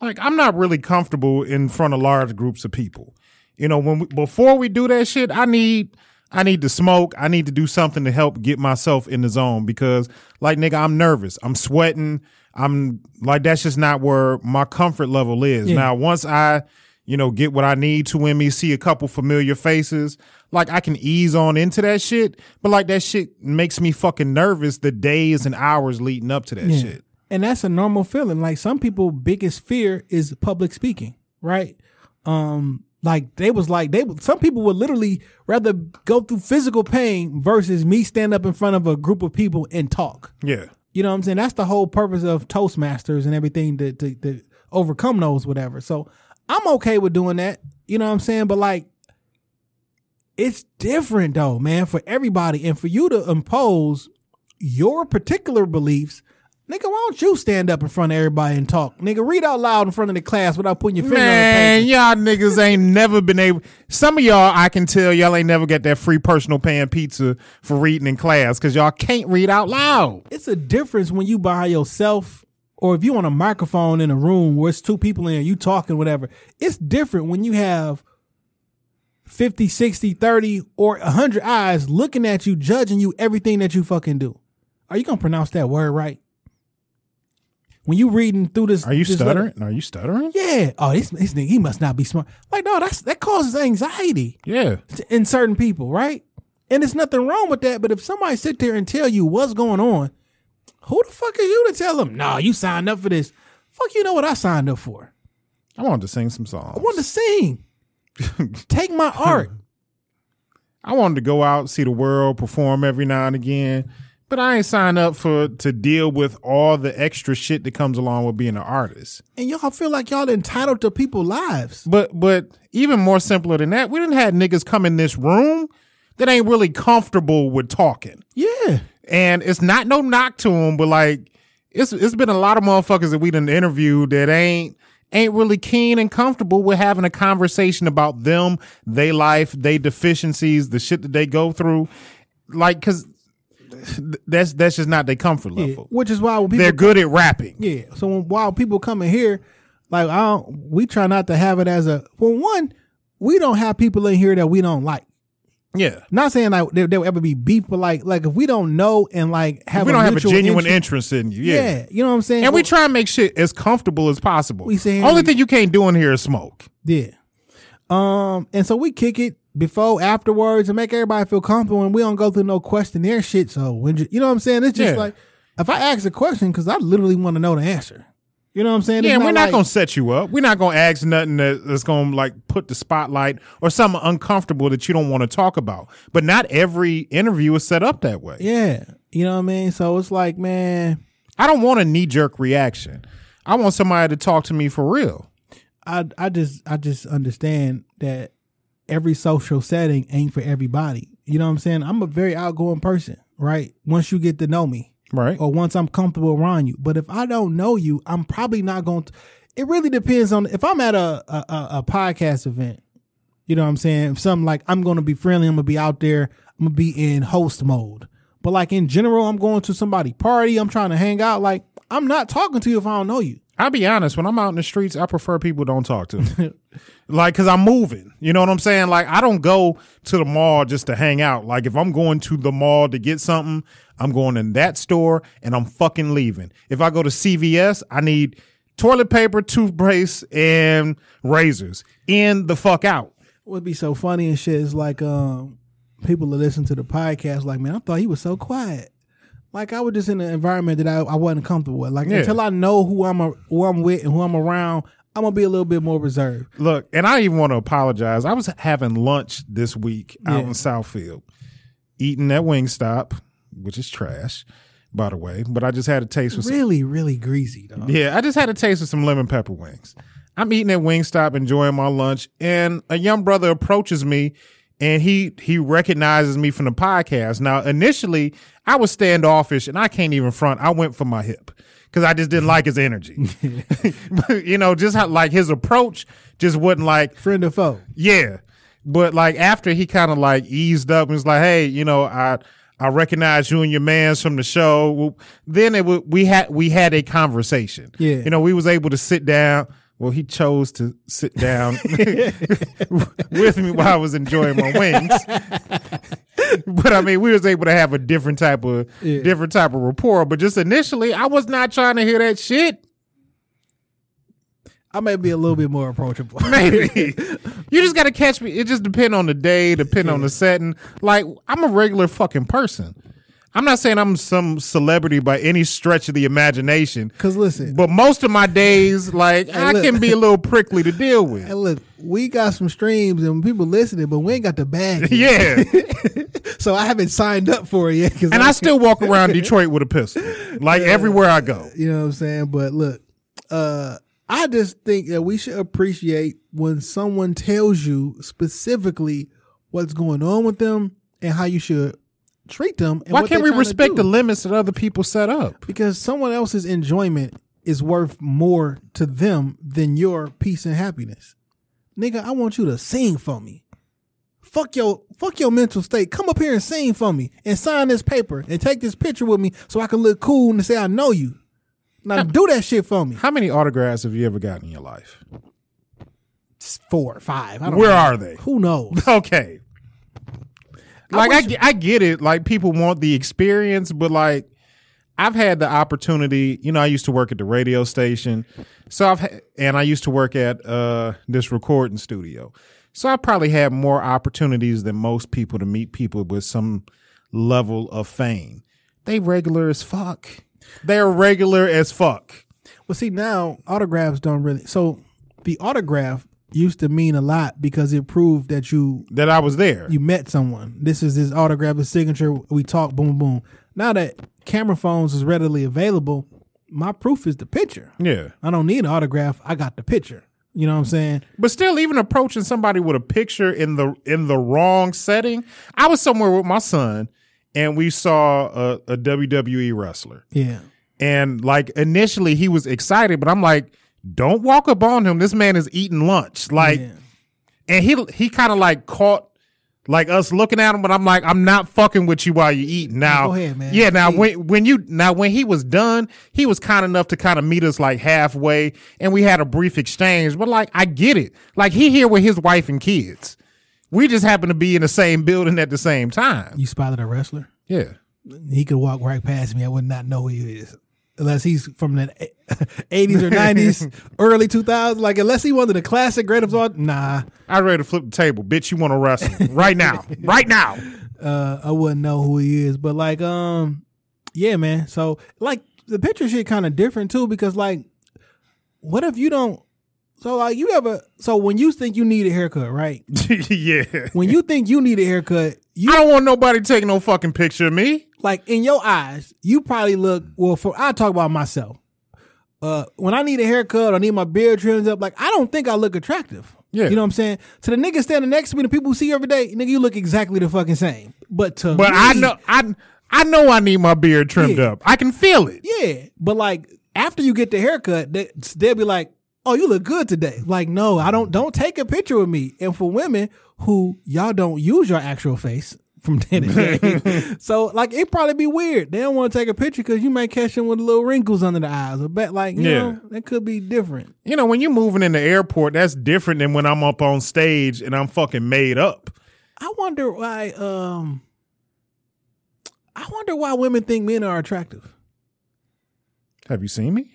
like, I'm not really comfortable in front of large groups of people. You know, before we do that shit, I need to smoke. I need to do something to help get myself in the zone because, like, nigga, I'm nervous. I'm sweating. I'm like, that's just not where my comfort level is. Yeah. Now, once I, you know, get what I need to in me, see a couple familiar faces, like, I can ease on into that shit. But, like, that shit makes me fucking nervous the days and hours leading up to that shit. And that's a normal feeling. Like, some people's biggest fear is public speaking, right? Some people would literally rather go through physical pain versus me stand up in front of a group of people and talk. Yeah. You know what I'm saying? That's the whole purpose of Toastmasters and everything to overcome those, whatever. So I'm okay with doing that. You know what I'm saying? But like, it's different though, man, for everybody. And for you to impose your particular beliefs, nigga, why don't you stand up in front of everybody and talk? Nigga, read out loud in front of the class without putting your finger on the paper. Man, y'all niggas ain't never been able. Some of y'all, I can tell, y'all ain't never got that free personal pan pizza for reading in class because y'all can't read out loud. It's a difference when you by yourself or if you on a microphone in a room where it's two people in, you talking, whatever. It's different when you have 50, 60, 30, or 100 eyes looking at you, judging you, everything that you fucking do. Are you going to pronounce that word right? When you reading through this, are you stuttering? Letter, are you stuttering? Yeah. Oh, this nigga, he must not be smart. Like, no, that causes anxiety. Yeah. In certain people, right? And there's nothing wrong with that. But if somebody sit there and tell you what's going on, who the fuck are you to tell them? Nah, you signed up for this. Fuck, you know what I signed up for? I wanted to sing some songs. I wanted to sing. Take my art. I wanted to go out, see the world, perform every now and again. But I ain't signed up to deal with all the extra shit that comes along with being an artist. And y'all feel like y'all entitled to people's lives. But even more simpler than that, we done had niggas come in this room that ain't really comfortable with talking. Yeah. And it's not no knock to them, but like it's been a lot of motherfuckers that we done interviewed that ain't really keen and comfortable with having a conversation about them, they life, they deficiencies, the shit that they go through. Like, cause that's just not their comfort level. Yeah, which is why when people they're good at rapping. Yeah. So while people come in here, like we try not to have it as a one. We don't have people in here that we don't like. Yeah. Not saying like there will ever be beef, but like if we don't know and like have if we don't have a genuine interest in you. Yeah. Yeah. You know what I'm saying? And we try and make shit as comfortable as possible. We saying only thing you can't do in here is smoke. Yeah. And so we kick it. Before, afterwards, and make everybody feel comfortable, and we don't go through no questionnaire shit. So, when you know what I'm saying? It's just like, if I ask a question, because I literally want to know the answer. You know what I'm saying? Yeah, and we're not going to set you up. We're not going to ask nothing that's going to, like, put the spotlight or something uncomfortable that you don't want to talk about. But not every interview is set up that way. Yeah. You know what I mean? So, it's like, man, I don't want a knee-jerk reaction. I want somebody to talk to me for real. I just understand that every social setting ain't for everybody. You know what I'm saying? I'm a very outgoing person, right? Once you get to know me, right? Or once I'm comfortable around you. But if I don't know you, I'm probably not going to. It really depends on if I'm at a podcast event. You know what I'm saying? Something like I'm going to be friendly. I'm going to be out there. I'm going to be in host mode. But like in general, I'm going to somebody's party. I'm trying to hang out. Like I'm not talking to you if I don't know you. I'll be honest. When I'm out in the streets, I prefer people don't talk to me. Like, because I'm moving. You know what I'm saying? Like, I don't go to the mall just to hang out. Like, if I'm going to the mall to get something, I'm going in that store and I'm fucking leaving. If I go to CVS, I need toilet paper, toothpaste, and razors. In the fuck out. Would be so funny and shit is like people that listen to the podcast like, man, I thought he was so quiet. Like, I was just in an environment that I wasn't comfortable with. Like, until I know who I'm with and who I'm around, I'm going to be a little bit more reserved. Look, and I even want to apologize. I was having lunch this week out in Southfield, eating at Wingstop, which is trash, by the way. But I just had a taste of really greasy, dog. Yeah, I just had a taste of some lemon pepper wings. I'm eating at Wingstop, enjoying my lunch, and a young brother approaches me. And he recognizes me from the podcast. Now, initially, I was standoffish, and I can't even front. I went for my hip because I just didn't like his energy. But, you know, just how, like, his approach just wasn't like... Friend or foe. Yeah. But, like, after he kind of, like, eased up and was like, hey, you know, I recognize you and your mans from the show. Well, then we had a conversation. Yeah. You know, we was able to sit down... Well, he chose to sit down with me while I was enjoying my wings. But, I mean, we was able to have a different type of rapport. But just initially, I was not trying to hear that shit. I may be a little bit more approachable. Maybe. You just got to catch me. It just depends on the day, depends on the setting. Like, I'm a regular fucking person. I'm not saying I'm some celebrity by any stretch of the imagination. Because listen. But most of my days, like, I can be a little prickly to deal with. And look, we got some streams and people listening, but we ain't got the bag yet. Yeah. So I haven't signed up for it yet. And I still walk around Detroit with a pistol. Like, everywhere I go. You know what I'm saying? But look, I just think that we should appreciate when someone tells you specifically what's going on with them and how you should treat them. And why can't we respect the limits that other people set up? Because someone else's enjoyment is worth more to them than your peace and happiness. Nigga, I want you to sing for me. Fuck your mental state. Come up here and sing for me and sign this paper and take this picture with me so I can look cool and say I know you. Now do that shit for me. How many autographs have you ever gotten in your life? 4 or 5. I don't know. Where are they? Who knows? Okay. Like, I get it. Like, people want the experience, but, like, I've had the opportunity. You know, I used to work at the radio station, so and I used to work at this recording studio. So I probably had more opportunities than most people to meet people with some level of fame. They regular as fuck. They're regular as fuck. Well, see, now autographs don't really. So the autograph used to mean a lot because it proved that I was there. You met someone. This is his autograph, his signature. We talk, boom, boom. Now that camera phones is readily available, my proof is the picture. Yeah. I don't need an autograph. I got the picture. You know what I'm saying? But still, even approaching somebody with a picture in the wrong setting. I was somewhere with my son and we saw a WWE wrestler. Yeah. And like initially he was excited, but I'm like, don't walk up on him. This man is eating lunch. Like, yeah. And he kind of like caught like us looking at him, but I'm like, I'm not fucking with you while you eating. Now, go ahead, man. Yeah. Now, when he was done, he was kind enough to kind of meet us like halfway, and we had a brief exchange. But like, I get it. Like, he here with his wife and kids. We just happen to be in the same building at the same time. You spotted a wrestler? Yeah. He could walk right past me. I would not know who he is. Unless he's from the 80s or 90s, early 2000s. Like, unless he wanted the classic great absorb. Nah. I'd ready to flip the table. Bitch, you want to wrestle right now. Right now. I wouldn't know who he is. But, like, yeah, man. So, like, the picture shit kind of different, too, because, like, what if you don't? So, like, when you think you need a haircut, right? Yeah. When you think you need a haircut. I don't want nobody taking no fucking picture of me. Like, in your eyes, you probably look, I talk about myself. When I need a haircut or need my beard trimmed up, like, I don't think I look attractive. Yeah. You know what I'm saying? To the niggas standing next to me, the people who see you every day, nigga, you look exactly the fucking same. But to me, I know I need my beard trimmed up. I can feel it. Yeah. But, like, after you get the haircut, they'll be like, oh, you look good today. Like, no, I don't take a picture with me. And for women who y'all don't use your actual face from day to day. So like it probably be weird. They don't want to take a picture because you might catch them with little wrinkles under the eyes. Or bet like you know that could be different. You know when you're moving in the airport, that's different than when I'm up on stage and I'm fucking made up. I wonder why. I wonder why women think men are attractive. Have you seen me?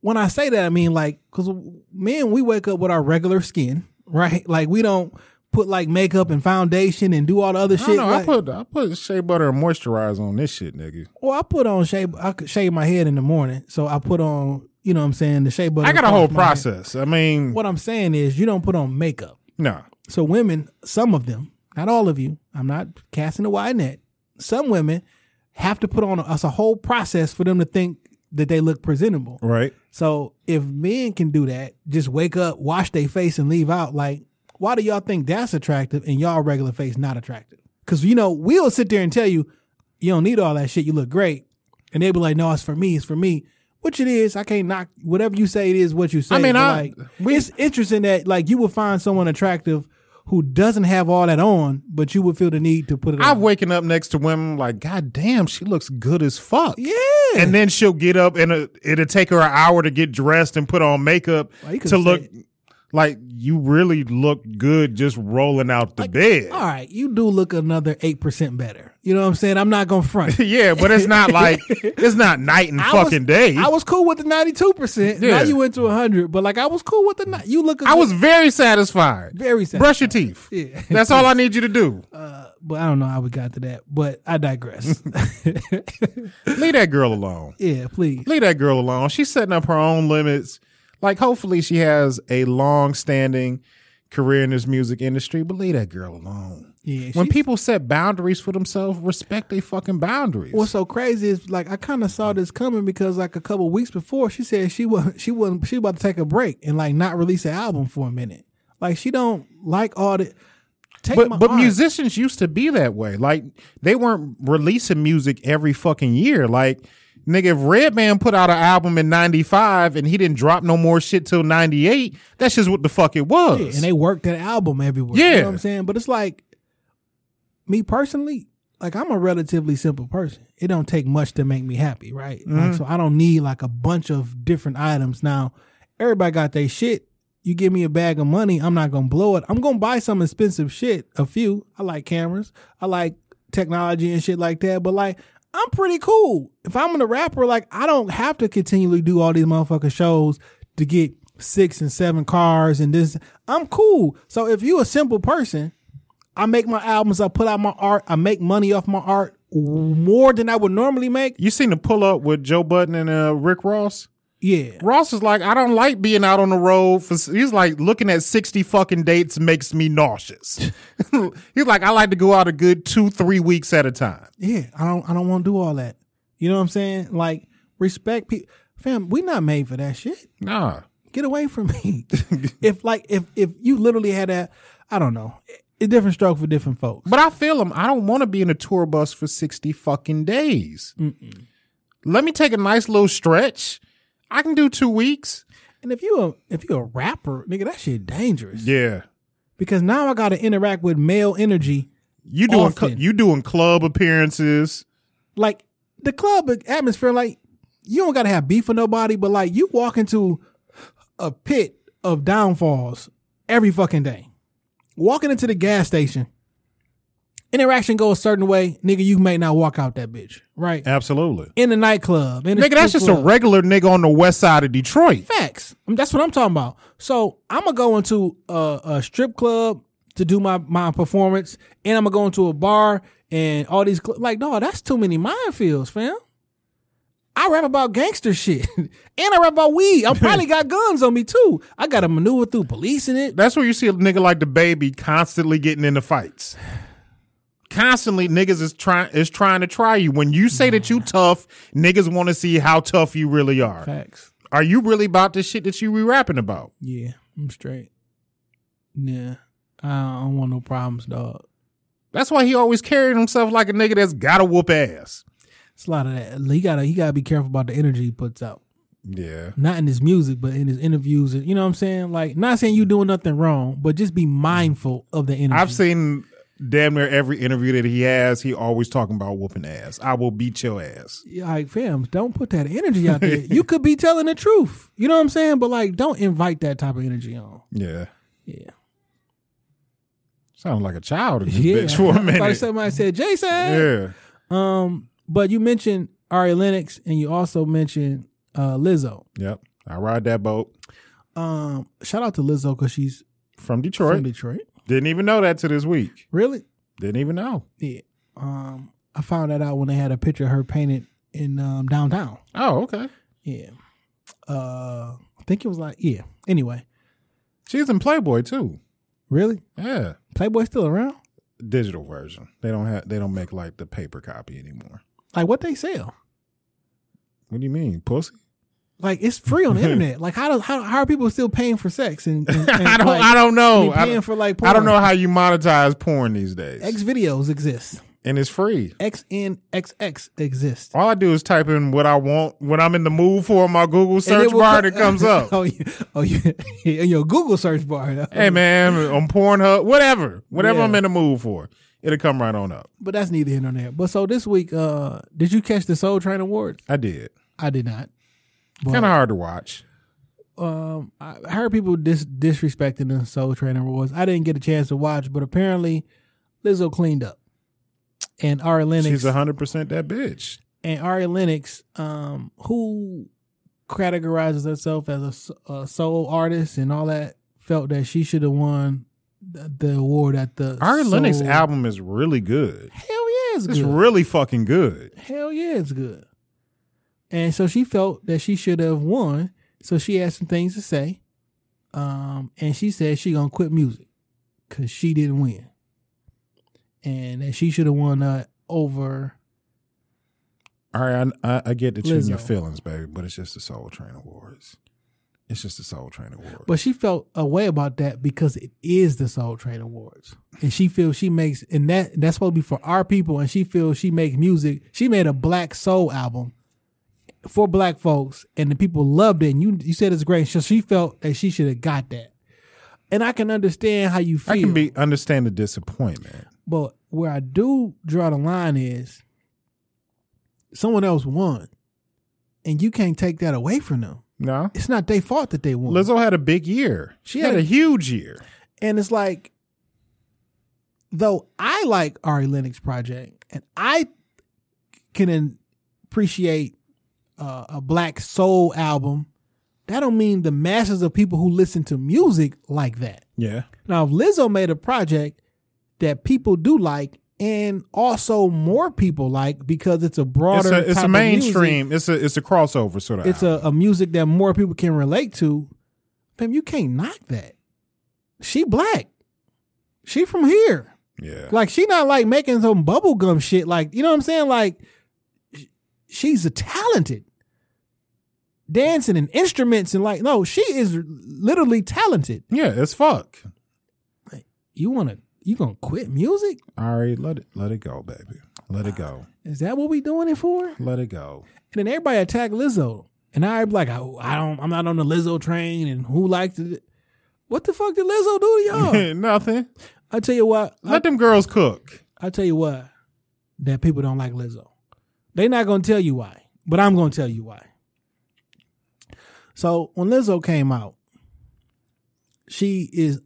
When I say that, I mean like because men we wake up with our regular skin, right? Like we don't put like makeup and foundation and do all the other shit. No, like, I put shea butter and moisturizer on this shit, nigga. Well, I put on shea. I could shave my head in the morning, so I put on you know what I'm saying the shea butter. I got a whole process. I mean, what I'm saying is you don't put on makeup. No. So women, some of them, not all of you. I'm not casting a wide net. Some women have to put on a whole process for them to think that they look presentable. Right. So if men can do that, just wake up, wash their face, and leave out like. Why do y'all think that's attractive and y'all regular face not attractive? Because, you know, we'll sit there and tell you, you don't need all that shit. You look great. And they'll be like, no, it's for me. It's for me. Which it is. I can't knock. Whatever you say, it is what you say. I mean, it's interesting that, like, you would find someone attractive who doesn't have all that on, but you would feel the need to put it on. I'm waking up next to women like, God damn, she looks good as fuck. Yeah. And then she'll get up and it'll take her an hour to get dressed and put on makeup to look. Like, you really look good just rolling out the bed. All right, you do look another 8% better. You know what I'm saying? I'm not going to front. Yeah, but it's not like, it's not night and fucking day. I was cool with the 92%. Yeah. Now you went to 100, but like, I was cool with the, you look. I was very satisfied. Very satisfied. Brush your teeth. Yeah. That's all I need you to do. But I don't know how we got to that, but I digress. Leave that girl alone. Yeah, please. Leave that girl alone. She's setting up her own limits. Like, hopefully she has a long-standing career in this music industry, but leave that girl alone. Yeah, when people set boundaries for themselves, respect their fucking boundaries. What's so crazy is, like, I kind of saw this coming because, like, a couple weeks before, she said she was about to take a break and, like, not release an album for a minute. Like, she don't like all the... But musicians used to be that way. Like, they weren't releasing music every fucking year. Like... Nigga, if Redman put out an album in 95 and he didn't drop no more shit till 98, that's just what the fuck it was. Yeah, and they worked that album everywhere. Yeah. You know what I'm saying? But it's like, me personally, like I'm a relatively simple person. It don't take much to make me happy, right? Mm-hmm. Like, so I don't need like a bunch of different items. Now, everybody got their shit. You give me a bag of money, I'm not going to blow it. I'm going to buy some expensive shit, a few. I like cameras. I like technology and shit like that. But like... I'm pretty cool. If I'm a rapper, like I don't have to continually do all these motherfucking shows to get 6 and 7 cars and this. I'm cool. So if you a simple person, I make my albums, I put out my art, I make money off my art more than I would normally make. You seen the pull up with Joe Budden and Rick Ross? Yeah. Ross is like, I don't like being out on the road. He's like, looking at 60 fucking dates makes me nauseous. He's like, I like to go out a good 2-3 weeks at a time. Yeah, I don't want to do all that. You know what I'm saying? Like, respect people. Fam, we not made for that shit. Nah. Get away from me. If you literally had that, I don't know. It's different stroke for different folks. But I feel them. I don't want to be in a tour bus for 60 fucking days. Mm-mm. Let me take a nice little stretch. I can do 2 weeks. And if you're a rapper, nigga, that shit dangerous. Yeah. Because now I got to interact with male energy. You doing club appearances. Like the club atmosphere, like you don't got to have beef with nobody, but like you walk into a pit of downfalls every fucking day. Walking into the gas station, interaction goes a certain way, nigga, you may not walk out that bitch, right? Absolutely. In the nightclub. Nigga, that's just a regular nigga on the west side of Detroit. Facts. I mean, that's what I'm talking about. So I'm going to go into a strip club to do my performance, and I'm going to go into a bar and all these like, no, that's too many minefields, fam. I rap about gangster shit and I rap about weed. I probably got guns on me too. I got to maneuver through policing it. That's where you see a nigga like the Baby constantly getting into fights. Constantly, niggas is trying to try you. When you say that you tough, niggas want to see how tough you really are. Facts. Are you really about the shit that you be rapping about? Yeah, I'm straight. Nah, I don't want no problems, dog. That's why he always carried himself like a nigga that's gotta whoop ass. It's a lot of that. He gotta be careful about the energy he puts out. Yeah. Not in his music, but in his interviews. You know what I'm saying? Like, not saying you doing nothing wrong, but just be mindful of the energy. I've seen damn near every interview that he has, he always talking about whooping ass. I will beat your ass. Like, fam, don't put that energy out there. You could be telling the truth. You know what I'm saying? But, like, don't invite that type of energy on. Yeah. Yeah. Sounds like a child in this bitch for a minute. Like somebody said, Jason. Yeah. But you mentioned Ari Lennox, and you also mentioned Lizzo. Yep. I ride that boat. Shout out to Lizzo because she's from Detroit. Didn't even know that till this week. Really? Didn't even know. Yeah. I found that out when they had a picture of her painted in downtown. Oh, okay. Yeah. I think it was like, yeah. Anyway. She's in Playboy too. Really? Yeah. Playboy's still around? Digital version. They don't make like the paper copy anymore. Like what they sell? What do you mean? Pussy? Like it's free on the internet. Like how are people still paying for sex? And I don't know. I don't know how you monetize porn these days. X videos exist and it's free. XNXX exists. All I do is type in what I want when I'm in the mood for my Google search bar. It comes up. Oh yeah. In your Google search bar. Though. Hey man, on Pornhub, whatever I'm in the mood for, it'll come right on up. But that's neither here nor there. But so this week, did you catch the Soul Train Awards? I did. I did not. Kind of hard to watch. I heard people disrespecting the Soul Train Awards. I didn't get a chance to watch, but apparently Lizzo cleaned up. And Ari Lennox. She's 100% that bitch. And Ari Lennox, who categorizes herself as a soul artist and all that, felt that she should have won the award at the Ari Lennox album is really good. Hell yeah, it's good. It's really fucking good. Hell yeah, it's good. And so she felt that she should have won. So she had some things to say. And she said she going to quit music because she didn't win. And that she should have won over. All right, I get that you're in your feelings, baby, but it's just the Soul Train Awards. It's just the Soul Train Awards. But she felt a way about that because it is the Soul Train Awards. And she feels she makes, and that's supposed to be for our people. And she feels she makes music. She made a black soul album for black folks, and the people loved it. And you said it's great. So she felt that she should have got that. And I can understand how you feel. I can understand the disappointment. But where I do draw the line is someone else won, and you can't take that away from them. No. It's not their fault that they won. Lizzo had a big year. She had a huge year. And it's like, though I like Ari Lennox project, and I can appreciate a black soul album, that don't mean the masses of people who listen to music like that. Yeah. Now, if Lizzo made a project that people do like, and also more people like because it's a broader, it's a mainstream, music, it's a crossover sort of. It's a music that more people can relate to. Fam, you can't knock that. She black. She from here. Yeah. Like she not like making some bubblegum shit. Like you know what I'm saying? Like. She's a talented dancing and instruments and like, no, she is literally talented. Yeah, as fuck. Like, you gonna quit music? All right, let it go, baby. Let it go. Is that what we doing it for? Let it go. And then everybody attack Lizzo. And I'm like, I'm not on the Lizzo train and who liked it. What the fuck did Lizzo do to y'all? Nothing. I tell you what. Let them girls cook. I tell you what, that people don't like Lizzo. They're not going to tell you why, but I'm going to tell you why. So when Lizzo came out, she is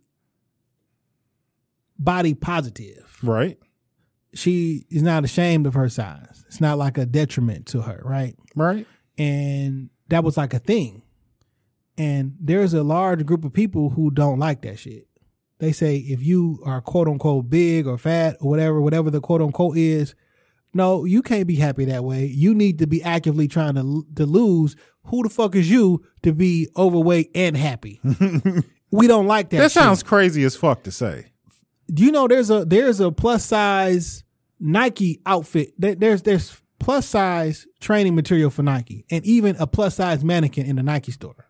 body positive. Right. She is not ashamed of her size. It's not like a detriment to her, right? Right. And that was like a thing. And there's a large group of people who don't like that shit. They say if you are quote unquote big or fat or whatever the quote unquote is, no, you can't be happy that way. You need to be actively trying to lose. Who the fuck is you to be overweight and happy? We don't like that. That sounds crazy as fuck to say. Do you know there's a plus size Nike outfit? There's plus size training material for Nike, and even a plus size mannequin in the Nike store,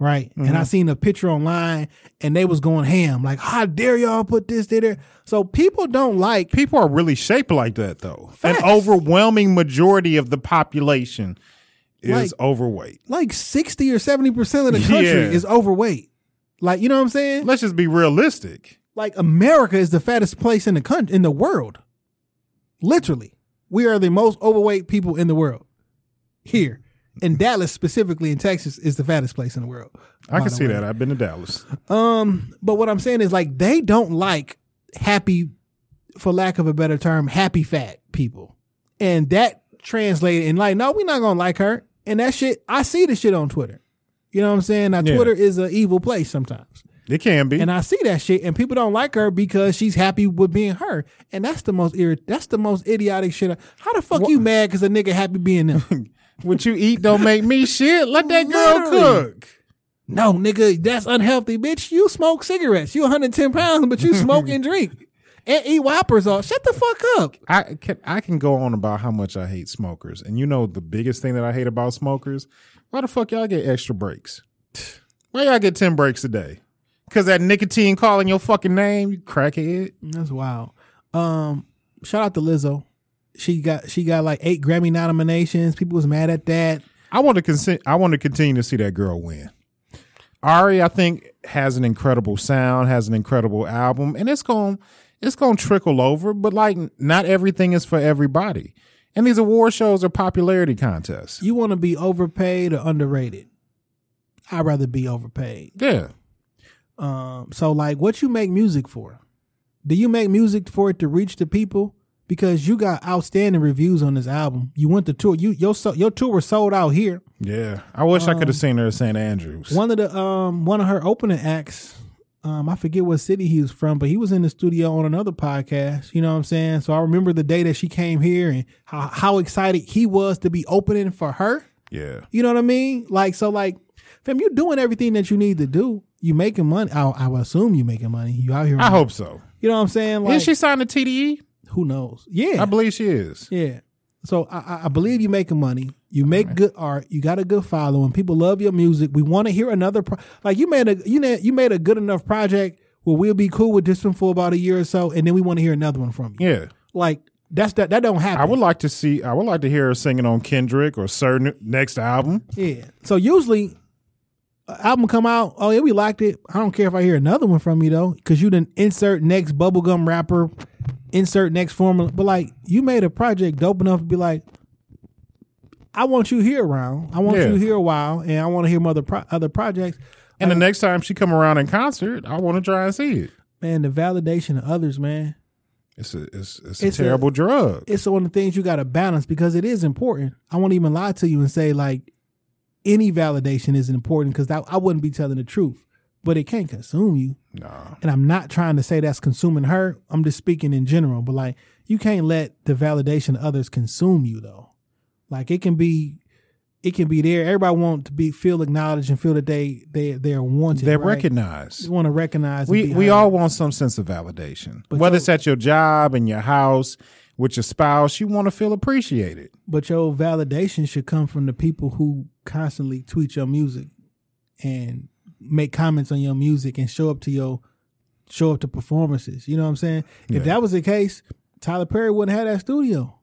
right? Mm-hmm. And I seen a picture online, and they was going ham. Like, how dare y'all put this there? So people don't like. People are really shaped like that, though. Facts. An overwhelming majority of the population is overweight. Like 60 or 70% of the country is overweight. Like, you know what I'm saying? Let's just be realistic. Like, America is the fattest place in the country, in the world. Literally. We are the most overweight people in the world. Here. And Dallas, specifically in Texas, is the fattest place in the world. I can see that. I've been to Dallas. But what I'm saying is, like, they don't like happy, for lack of a better term, happy fat people. And that translated in, like, no, we're not going to like her. And that shit, I see the shit on Twitter. You know what I'm saying? Now, yeah. Twitter is an evil place sometimes. It can be. And I see that shit, and people don't like her because she's happy with being her. And that's the most idiotic shit. How the fuck you mad because a nigga happy being them? What you eat don't make me shit. Let that girl cook. No, nigga, that's unhealthy, bitch. You smoke cigarettes. You 110 pounds, but you smoke and drink and eat Whoppers all. Shut the fuck up. I can go on about how much I hate smokers. And you know the biggest thing that I hate about smokers? Why the fuck y'all get extra breaks? Why y'all get 10 breaks a day? Because that nicotine calling your fucking name, you crackhead. That's wild. Shout out to Lizzo. She got like 8 Grammy nominations. People was mad at that. I want to continue to see that girl win. Ari, I think, has an incredible sound, has an incredible album, and it's gonna trickle over. But like, not everything is for everybody. And these award shows are popularity contests. You want to be overpaid or underrated? I'd rather be overpaid. Yeah. So like, what you make music for? Do you make music for it to reach the people? Because you got outstanding reviews on this album. You went to tour. Your tour was sold out here. Yeah, I wish I could have seen her at St. Andrews. One of her opening acts. I forget what city he was from, but he was in the studio on another podcast. You know what I'm saying? So I remember the day that she came here and how excited he was to be opening for her. Yeah, you know what I mean? Like, so like, fam, you doing everything that you need to do. You making money. I would assume you making money. You out here. I hope so. You know what I'm saying? Like, is she signed to TDE? Who knows? Yeah. I believe she is. Yeah. So I believe you're making money. You make good art. You got a good following. People love your music. We want to hear another. You made a good enough project where we'll be cool with this one for about a year or so, and then we want to hear another one from you. Yeah. Like, that don't happen. I would like to hear her singing on Kendrick or certain next album. Yeah. So usually, album come out, oh yeah, we liked it. I don't care if I hear another one from you though, because you done insert next bubblegum rapper, insert next formula. But like, you made a project dope enough to be like, I want you here around. I want you here a while, and I want to hear other projects. And the next time she come around in concert, I want to try and see it. Man, the validation of others, man. It's a terrible drug. It's one of the things you got to balance because it is important. I won't even lie to you and say like, any validation isn't important because I wouldn't be telling the truth, but it can't consume you. Nah. And I'm not trying to say that's consuming her. I'm just speaking in general, but like, you can't let the validation of others consume you though. Like, it can be there. Everybody wants to feel acknowledged and feel that they're wanted. They're recognized. You want to recognize. We all want some sense of validation, but whether it's at your job, in your house, with your spouse, you want to feel appreciated. But your validation should come from the people who constantly tweet your music and make comments on your music and show up to performances. You know what I'm saying? Yeah. If that was the case, Tyler Perry wouldn't have that studio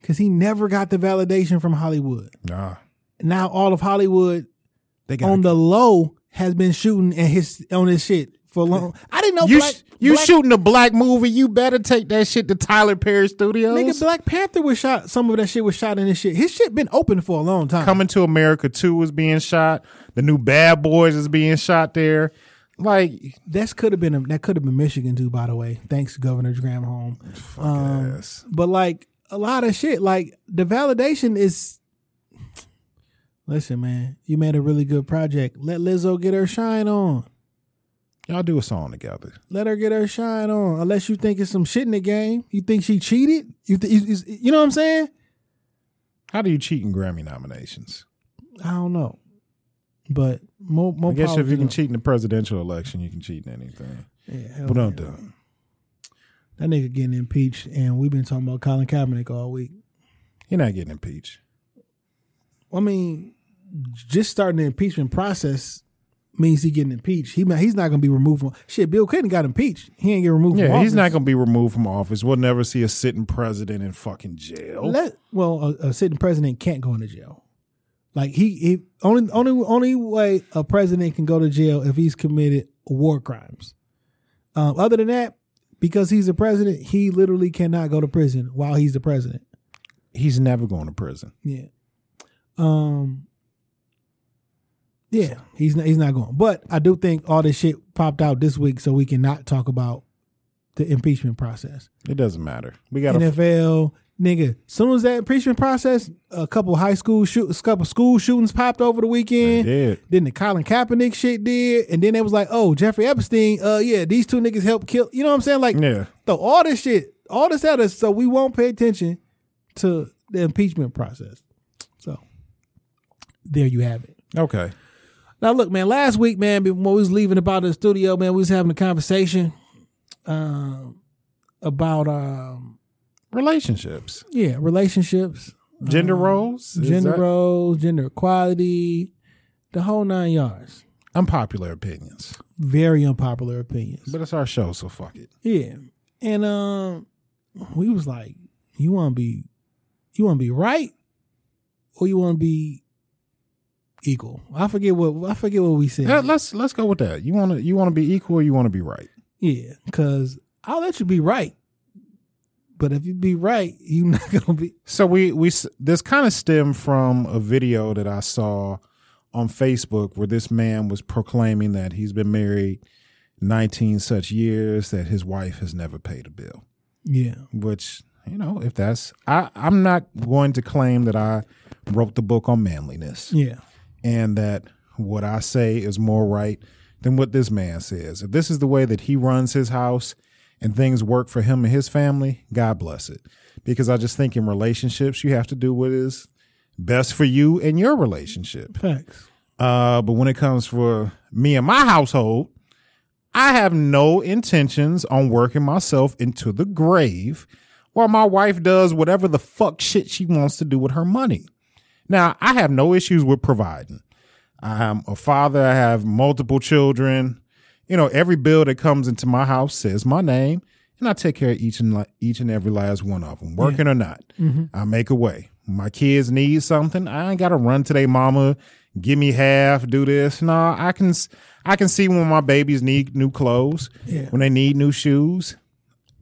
because he never got the validation from Hollywood. Nah. Now all of Hollywood the low has been shooting at his shit. For long. I didn't know you shooting a black movie. You better take that shit to Tyler Perry Studios. Nigga, Black Panther was shot. Some of that shit was shot in this shit. His shit been open for a long time. Coming to America 2 was being shot. The new Bad Boys is being shot there. Like, that could have been Michigan too. By the way, thanks Governor Granholm. But like, a lot of shit. Like, the validation is. Listen, man, you made a really good project. Let Lizzo get her shine on. Y'all do a song together. Let her get her shine on. Unless you think it's some shit in the game. You think she cheated? You know what I'm saying? How do you cheat in Grammy nominations? I don't know. But more I guess if you can cheat in the presidential election, you can cheat in anything. Yeah, but don't do it. That nigga getting impeached, and we've been talking about Colin Kaepernick all week. He not getting impeached. I mean, just starting the impeachment process means he getting impeached. He's not going to be removed from shit. Bill Clinton got impeached. He ain't get removed from office. Yeah, he's not going to be removed from office. We'll never see a sitting president in fucking jail. A sitting president can't go into jail. Like, he only way a president can go to jail if he's committed war crimes. Other than that, because he's the president, he literally cannot go to prison while he's the president. He's never going to prison. Yeah. Yeah, he's not going. But I do think all this shit popped out this week, so we cannot talk about the impeachment process. It doesn't matter. We got NFL nigga. Soon as that impeachment process, a couple school shootings popped over the weekend. They did. Then the Colin Kaepernick shit did, and then they was like, "Oh, Jeffrey Epstein. Yeah, these two niggas helped kill." You know what I'm saying? Like, yeah. Throw all this shit, all this at us, so we won't pay attention to the impeachment process. So there you have it. Okay. Now, look, man, last week, man, when we was leaving about the studio, man, we was having a conversation about relationships. Yeah, relationships. Gender roles. Gender equality, the whole nine yards. Unpopular opinions. Very unpopular opinions. But it's our show, so fuck it. Yeah. And we was like, you want to be right or you want to be equal? I forget what we said. Yeah, let's go with that. You want to be equal or you want to be right? Yeah, because I'll let you be right, but if you be right, you're not gonna be. So we this kind of stemmed from a video that I saw on Facebook where this man was proclaiming that he's been married 19 such years that his wife has never paid a bill. Yeah, which, you know, if that's I'm not going to claim that I wrote the book on manliness. Yeah. And that what I say is more right than what this man says. If this is the way that he runs his house and things work for him and his family, God bless it. Because I just think in relationships, you have to do what is best for you and your relationship. Thanks. But when it comes for me and my household, I have no intentions on working myself into the grave while my wife does whatever the fuck shit she wants to do with her money. Now, I have no issues with providing. I'm a father. I have multiple children. You know, every bill that comes into my house says my name, and I take care of each and every last one of them, working or not. Mm-hmm. I make a way. My kids need something. I ain't got to run to their mama, give me half, do this. No, I can see when my babies need new clothes, when they need new shoes.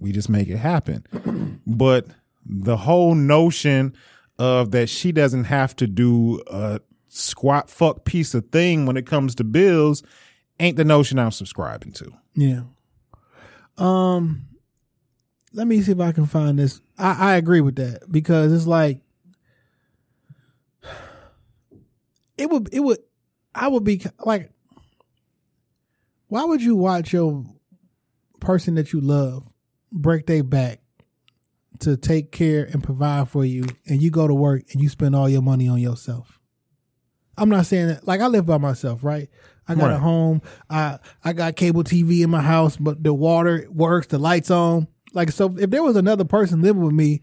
We just make it happen. But the whole notion of that she doesn't have to do a squat fuck piece of thing when it comes to bills ain't the notion I'm subscribing to. Yeah. Let me see if I can find this. I agree with that because it's like I would be like, why would you watch your person that you love break their back to take care and provide for you, and you go to work and you spend all your money on yourself? I'm not saying that. Like, I live by myself, right? I got a home. I got cable TV in my house, but the water works, the lights on. Like, so if there was another person living with me,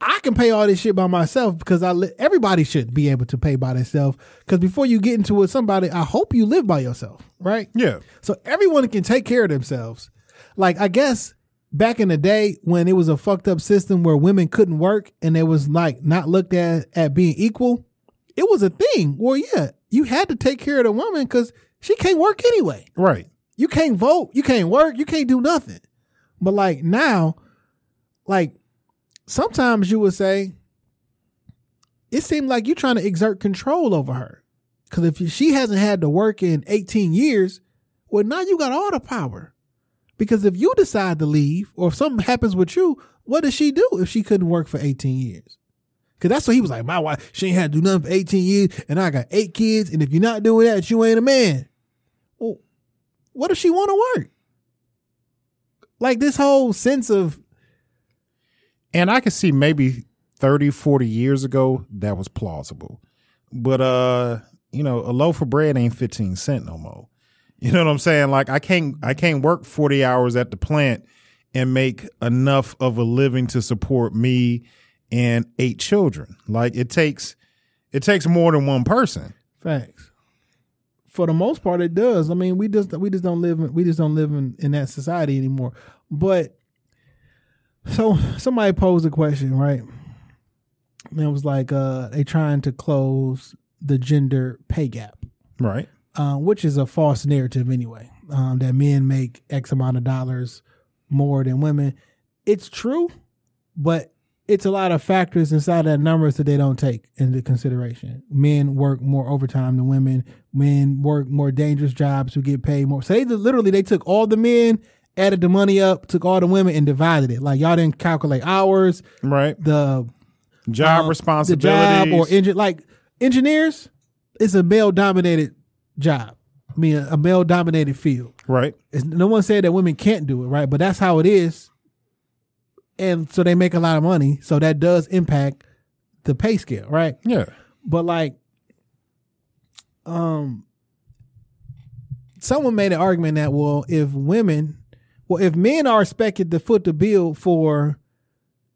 I can pay all this shit by myself because everybody should be able to pay by themselves. Because before you get into it with somebody, I hope you live by yourself, right? Yeah. So everyone can take care of themselves. Like, I guess back in the day when it was a fucked up system where women couldn't work and it was like not looked at being equal, it was a thing where, yeah, you had to take care of the woman because she can't work anyway. Right. You can't vote. You can't work. You can't do nothing. But like now, like sometimes you would say, it seemed like you're trying to exert control over her because if she hasn't had to work in 18 years, well, now you got all the power. Because if you decide to leave or if something happens with you, what does she do if she couldn't work for 18 years? Because that's what he was like, my wife, she ain't had to do nothing for 18 years and I got 8 kids. And if you're not doing that, you ain't a man. Well, what if she want to work? Like this whole sense of. And I could see maybe 30, 40 years ago, that was plausible. But, you know, a loaf of bread ain't 15 cent no more. You know what I'm saying? Like I can't work 40 hours at the plant and make enough of a living to support me and 8 children. Like it takes more than one person. Facts. For the most part, it does. I mean, we just don't live in that society anymore. But so somebody posed a question, right? And it was like they trying to close the gender pay gap, right? Which is a false narrative anyway. that men make X amount of dollars more than women. It's true, but it's a lot of factors inside that numbers that they don't take into consideration. Men work more overtime than women. Men work more dangerous jobs who get paid more. So they literally, they took all the men, added the money up, took all the women and divided it. Like, y'all didn't calculate hours. Right. The job responsibilities. The job or engineers, it's a male-dominated job. I mean, a male-dominated field. Right. No one said that women can't do it, right? But that's how it is. And so they make a lot of money. So that does impact the pay scale, right? Yeah. But like, someone made an argument that, if men are expected to foot the bill for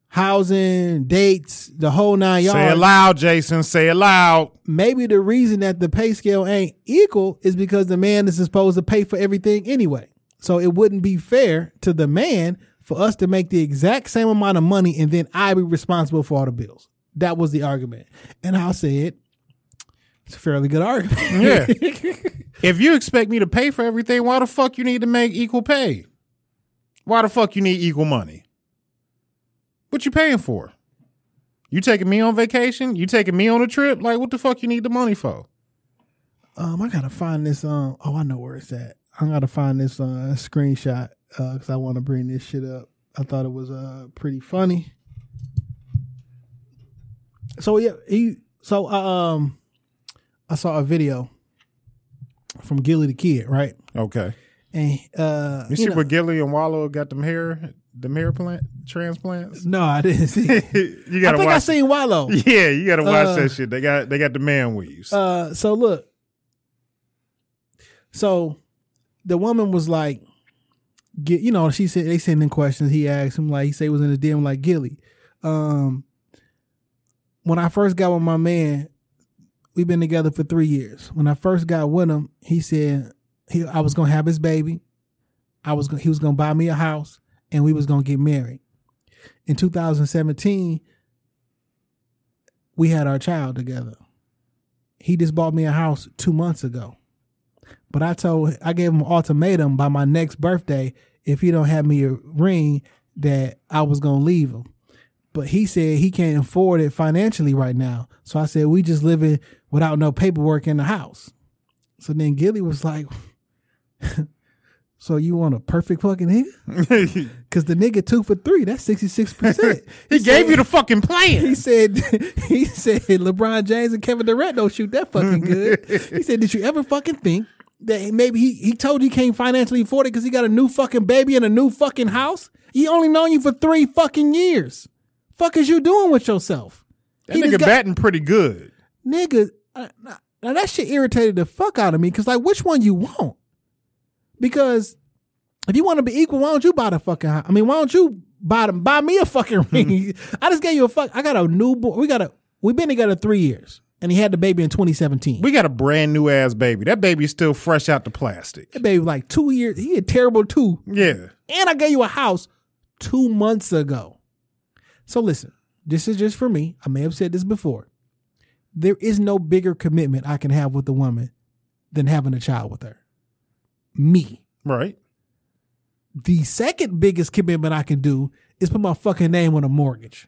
housing, dates, the whole nine yards. Say it loud, Jason. Say it loud. Maybe the reason that the pay scale ain't equal is because the man is supposed to pay for everything anyway. So it wouldn't be fair to the man for us to make the exact same amount of money and then I be responsible for all the bills. That was the argument. And I said, it's a fairly good argument. Yeah. If you expect me to pay for everything, why the fuck you need to make equal pay? Why the fuck you need equal money? What you paying for? You taking me on vacation? You taking me on a trip? Like, what the fuck you need the money for? I got to find this. I know where it's at. I got to find this screenshot. Because I want to bring this shit up. I thought it was pretty funny. So yeah, I saw a video from Gilly the Kid, right? Okay. And you see where Gilly and Wallow got them hair transplants? No, I didn't see it. I seen Wallow. Yeah, you gotta watch that shit. They got the man weaves. So look. So the woman was like, she said, they sent in questions. He asked him, like, he said he was in the DM, like, Gilly, when I first got with my man, we've been together for 3 years. When I first got with him, he said I was gonna have his baby. He was gonna buy me a house, and we was gonna get married. In 2017, we had our child together. He just bought me a house 2 months ago. But I gave him an ultimatum by my next birthday, if he don't have me a ring, that I was going to leave him. But he said he can't afford it financially right now. So I said, we just living without no paperwork in the house. So then Gilly was like, so you want a perfect fucking nigga? Because the nigga 2 for 3, that's 66%. He gave you the fucking plan. He said LeBron James and Kevin Durant don't shoot that fucking good. He said, did you ever fucking think that maybe he told you he can't financially afford it because he got a new fucking baby and a new fucking house? He only known you for 3 fucking years. Fuck is you doing with yourself? That nigga batting pretty good. Nigga, now that shit irritated the fuck out of me, because like, which one you want? Because if you want to be equal, why don't you buy the fucking house? I mean, why don't you buy me a fucking ring? I just gave you I got a newborn. We've been together 3 years. And he had the baby in 2017. We got a brand new ass baby. That baby's still fresh out the plastic. That baby like 2 years. He a terrible 2. Yeah. And I gave you a house 2 months ago. So listen, this is just for me. I may have said this before. There is no bigger commitment I can have with a woman than having a child with her. Me. Right. The second biggest commitment I can do is put my fucking name on a mortgage.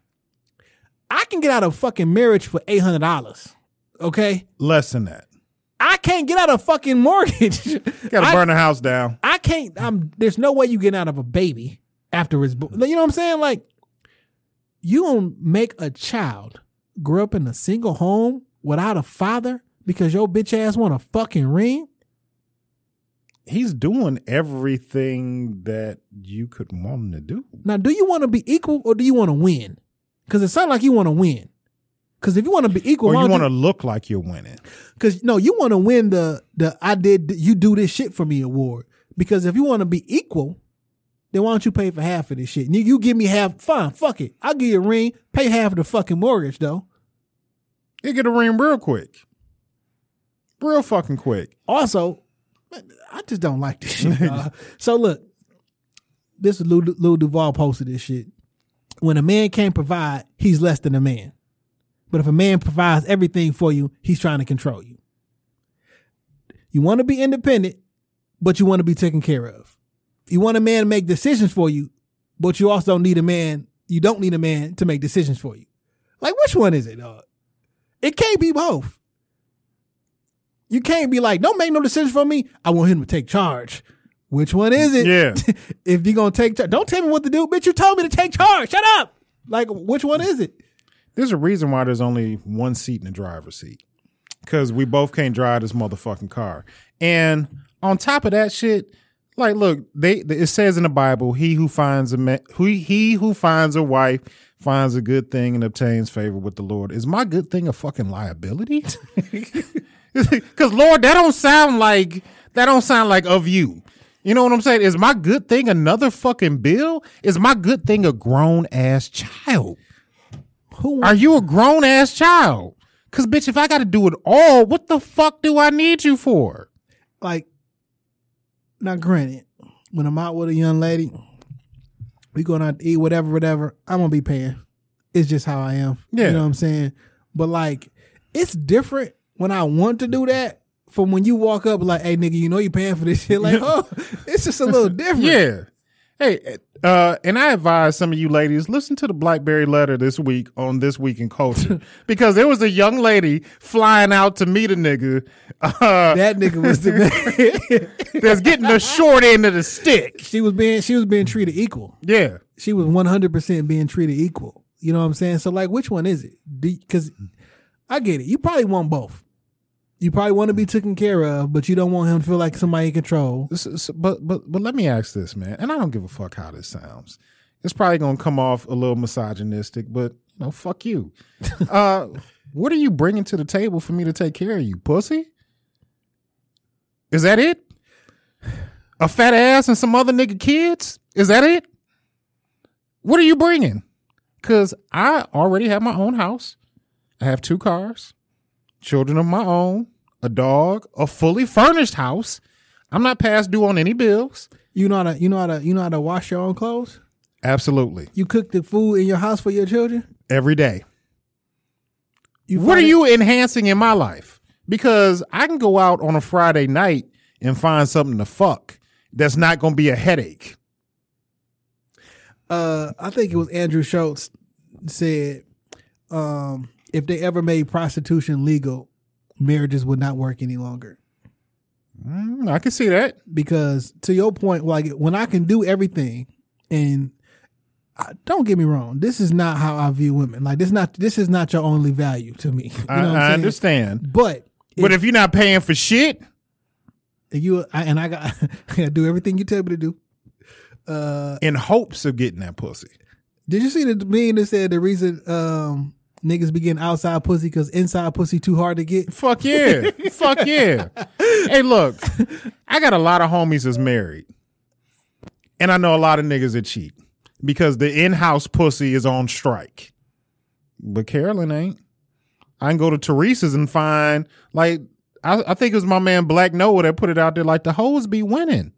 I can get out of fucking marriage for $800. Okay? Less than that. I can't get out of fucking mortgage. You gotta burn the house down. I can't. There's no way you get out of a baby after it's born. You know what I'm saying? Like, you don't make a child grow up in a single home without a father because your bitch ass want a fucking ring? He's doing everything that you could want him to do. Now, do you want to be equal or do you want to win? Because it sounds like you want to win. Because if you want to be equal, or you want to look like you're winning. Because no, you want to win the I did you do this shit for me award. Because if you want to be equal, then why don't you pay for half of this shit? And you give me half. Fine, fuck it. I'll give you a ring. Pay half of the fucking mortgage though. You get a ring real quick, real fucking quick. Also, I just don't like this shit. So look, this is Lil Duval posted this shit. When a man can't provide, he's less than a man. But if a man provides everything for you, he's trying to control you. You want to be independent, but you want to be taken care of. You want a man to make decisions for you, but you also need a man. You don't need a man to make decisions for you. Like, which one is it, dog? It can't be both. You can't be like, don't make no decisions for me. I want him to take charge. Which one is it? Yeah. If you're going to take charge, don't tell me what to do. Bitch, you told me to take charge. Shut up. Like, which one is it? There's a reason why there's only one seat in the driver's seat. Because we both can't drive this motherfucking car. And on top of that shit, like, look, it says in the Bible, he who finds a wife finds a good thing and obtains favor with the Lord. Is my good thing a fucking liability? Because Lord, that don't sound like of you. You know what I'm saying? Is my good thing another fucking bill? Is my good thing a grown ass child? Are you a grown ass child? Because, bitch, if I got to do it all, what the fuck do I need you for? Like, now, granted, when I'm out with a young lady, we going out to eat, whatever, I'm going to be paying. It's just how I am. Yeah. You know what I'm saying? But, like, it's different when I want to do that from when you walk up like, hey, nigga, you know you paying for this shit. Like, oh, it's just a little different. Yeah. Hey, and I advise some of you ladies, listen to the Blackberry Letter this week on This Week in Culture, because there was a young lady flying out to meet a nigga. That nigga was the man that's getting the short end of the stick. She was being treated equal. Yeah, she was 100% being treated equal. You know what I'm saying? So like, which one is it? Because I get it. You probably want both. You probably want to be taken care of, but you don't want him to feel like somebody in control. But let me ask this, man, and I don't give a fuck how this sounds. It's probably going to come off a little misogynistic, but you know, fuck you. What are you bringing to the table for me to take care of you, pussy? Is that it? A fat ass and some other nigga kids? Is that it? What are you bringing? Because I already have my own house. I have 2 cars, children of my own, a dog, a fully furnished house. I'm not past due on any bills. You know how to wash your own clothes? Absolutely. You cook the food in your house for your children? Every day. What are you enhancing in my life? Because I can go out on a Friday night and find something to fuck that's not going to be a headache. I think it was Andrew Schultz said, if they ever made prostitution legal, marriages would not work any longer. I can see that. Because to your point, like when I can do everything, and don't get me wrong, this is not how I view women. Like this is not your only value to me. You know what I'm saying? I understand. But if you're not paying for shit, I gotta do everything you tell me to do, in hopes of getting that pussy. Did you see the meme that said the reason? Niggas be getting outside pussy because inside pussy too hard to get. Fuck yeah. Fuck yeah. Hey, look, I got a lot of homies that's married. And I know a lot of niggas that cheat because the in-house pussy is on strike. But Carolyn ain't. I can go to Teresa's and find, like, I think it was my man Black Noah that put it out there, like, the hoes be winning.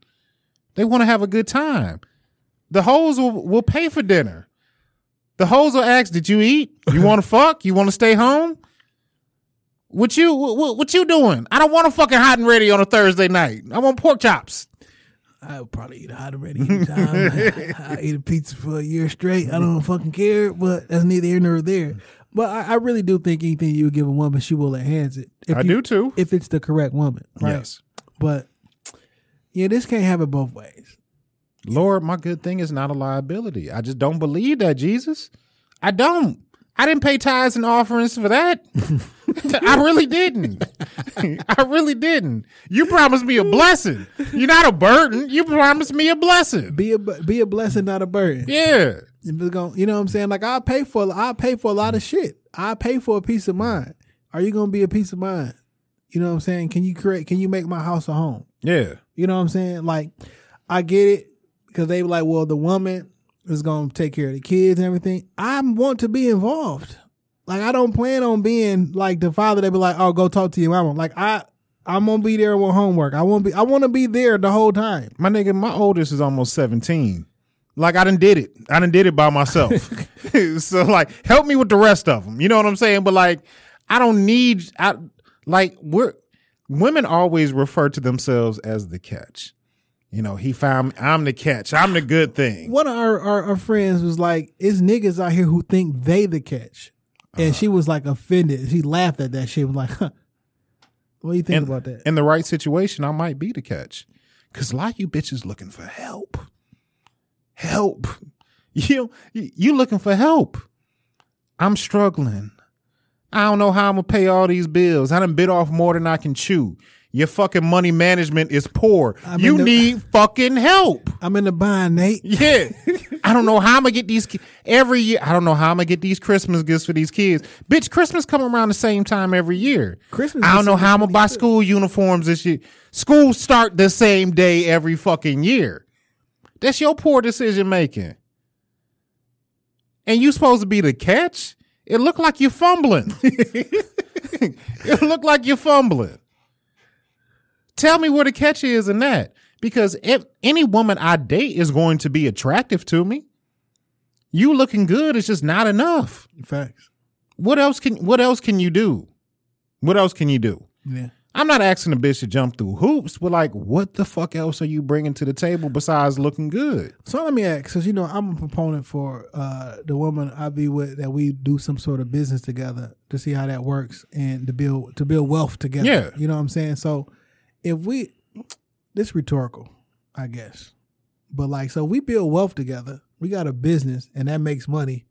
They want to have a good time. The hoes will pay for dinner. The hoes will ask, did you eat? You want to fuck? You want to stay home? What you doing? I don't want a fucking hot and ready on a Thursday night. I want pork chops. I would probably eat a hot and ready anytime. I ate a pizza for a year straight. I don't fucking care, but that's neither here nor there. But I really do think anything you give a woman, she will enhance it. I do too. If it's the correct woman. Right? Yes. But yeah, this can't happen both ways. Lord, my good thing is not a liability. I just don't believe that, Jesus. I don't. I didn't pay tithes and offerings for that. I really didn't. You promised me a blessing. You're not a burden. You promised me a blessing. Be a blessing, not a burden. Yeah. You know what I'm saying? Like, I'll pay for a lot of shit. I'll pay for a peace of mind. Are you going to be a peace of mind? You know what I'm saying? Can you make my house a home? Yeah. You know what I'm saying? Like, I get it. Because they were like, well, the woman is going to take care of the kids and everything. I want to be involved. Like, I don't plan on being like the father that be like, oh, go talk to your mama. Like, I'm going to be there with homework. I want to be there the whole time. My nigga, my oldest is almost 17. Like, I done did it by myself. So, like, help me with the rest of them. You know what I'm saying? But, like, I don't need – I like, we're – women always refer to themselves as the catch. You know, he found, I'm the catch. I'm the good thing. One of our friends was like, it's niggas out here who think they the catch. And she was like offended. She laughed at that shit. Was like, huh, what do you think about that? In the right situation, I might be the catch. Because a lot of you bitches looking for help. Help. You looking for help. I'm struggling. I don't know how I'm going to pay all these bills. I done bit off more than I can chew. Your fucking money management is poor. You need fucking help. I'm in the bind, Nate. Yeah. I don't know how I'm going to get these kids. Every year, I don't know how I'm going to get these Christmas gifts for these kids. Bitch, Christmas come around the same time every year. Christmas. I don't know how I'm going to buy school uniforms this year. School start the same day every fucking year. That's your poor decision making. And you supposed to be the catch? It looked like you're fumbling. It looked like you're fumbling. Tell me where the catch is in that. Because if any woman I date is going to be attractive to me, you looking good is just not enough. Facts. What else can you do? What else can you do? Yeah. I'm not asking a bitch to jump through hoops, but like, what the fuck else are you bringing to the table besides looking good? So let me ask, because, you know, I'm a proponent for the woman I be with that we do some sort of business together to see how that works and to build wealth together. Yeah. You know what I'm saying? So if this is rhetorical, I guess, but like, so we build wealth together. We got a business and that makes money.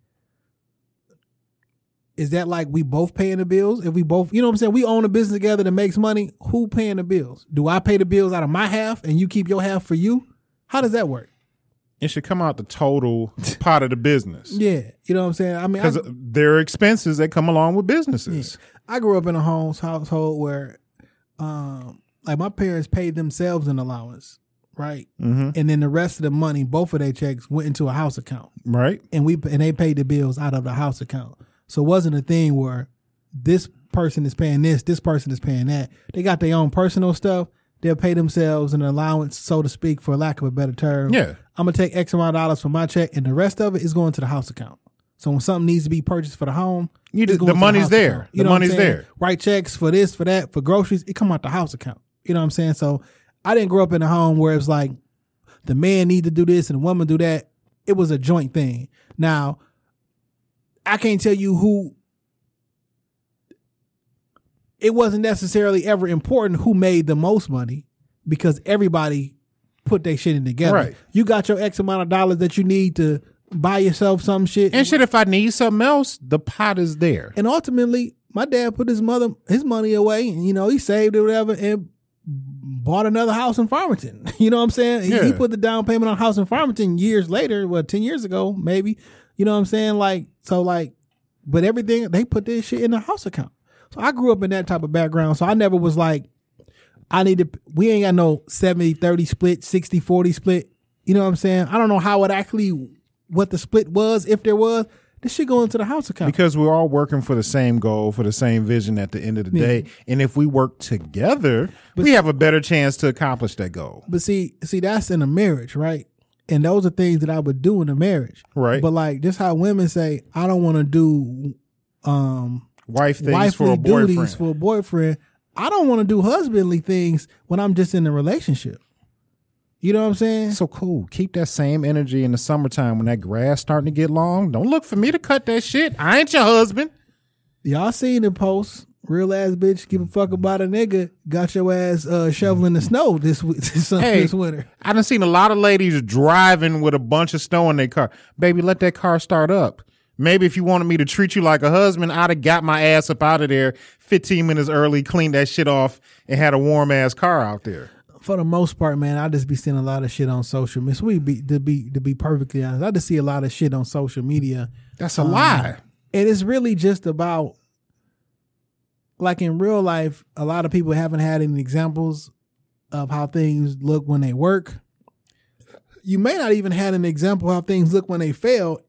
Is that like we both paying the bills? If we both, you know what I'm saying? We own a business together that makes money. Who paying the bills? Do I pay the bills out of my half and you keep your half for you? How does that work? It should come out the total pot of the business. Yeah. You know what I'm saying? I mean, because there are expenses that come along with businesses. Yeah. I grew up in a household where, like my parents paid themselves an allowance. Right. Mm-hmm. And then the rest of the money, both of their checks went into a house account. Right. And they paid the bills out of the house account. So it wasn't a thing where this person is paying this person is paying that. They got their own personal stuff. They'll pay themselves an allowance, so to speak, for lack of a better term. Yeah. I'm going to take X amount of dollars from my check, and the rest of it is going to the house account. So when something needs to be purchased for the home, the money's there. The money's there. Write checks for this, for that, for groceries. It come out the house account. You know what I'm saying? So I didn't grow up in a home where it's like the man need to do this and the woman do that. It was a joint thing. Now, I can't tell you who. It wasn't necessarily ever important who made the most money because everybody put their shit in together. Right. You got your X amount of dollars that you need to buy yourself some shit. And shit, if I need something else, the pot is there. And ultimately, my dad put his money away, and you know, he saved it or whatever and bought another house in Farmington. You know what I'm saying? Yeah. He put the down payment on a house in Farmington years later, 10 years ago, maybe. You know what I'm saying? Like, so like, but everything, they put this shit in the house account. So I grew up in that type of background. So I never was like, we ain't got no 70-30 split, 60-40 split. You know what I'm saying? I don't know what the split was, if there was. This shit go into the house account. Because we're all working for the same goal, for the same vision at the end of the day. And if we work together, we have a better chance to accomplish that goal. But see, that's in a marriage, right? And those are things that I would do in a marriage. Right. But like, just how women say, I don't want to do wife things for a boyfriend. I don't want to do husbandly things when I'm just in a relationship. You know what I'm saying? So cool. Keep that same energy in the summertime when that grass starting to get long. Don't look for me to cut that shit. I ain't your husband. Y'all seen the post. Real ass bitch, give a fuck about a nigga. Got your ass shoveling the snow this winter. I done seen a lot of ladies driving with a bunch of snow in their car. Baby, let that car start up. Maybe if you wanted me to treat you like a husband, I'd have got my ass up out of there 15 minutes early, cleaned that shit off, and had a warm ass car out there. For the most part, man, I just be seeing a lot of shit on social media. To be perfectly honest, I just see a lot of shit on social media. That's a lie, and it's really just about. Like in real life, a lot of people haven't had any examples of how things look when they work. You may not even had an example of how things look when they fail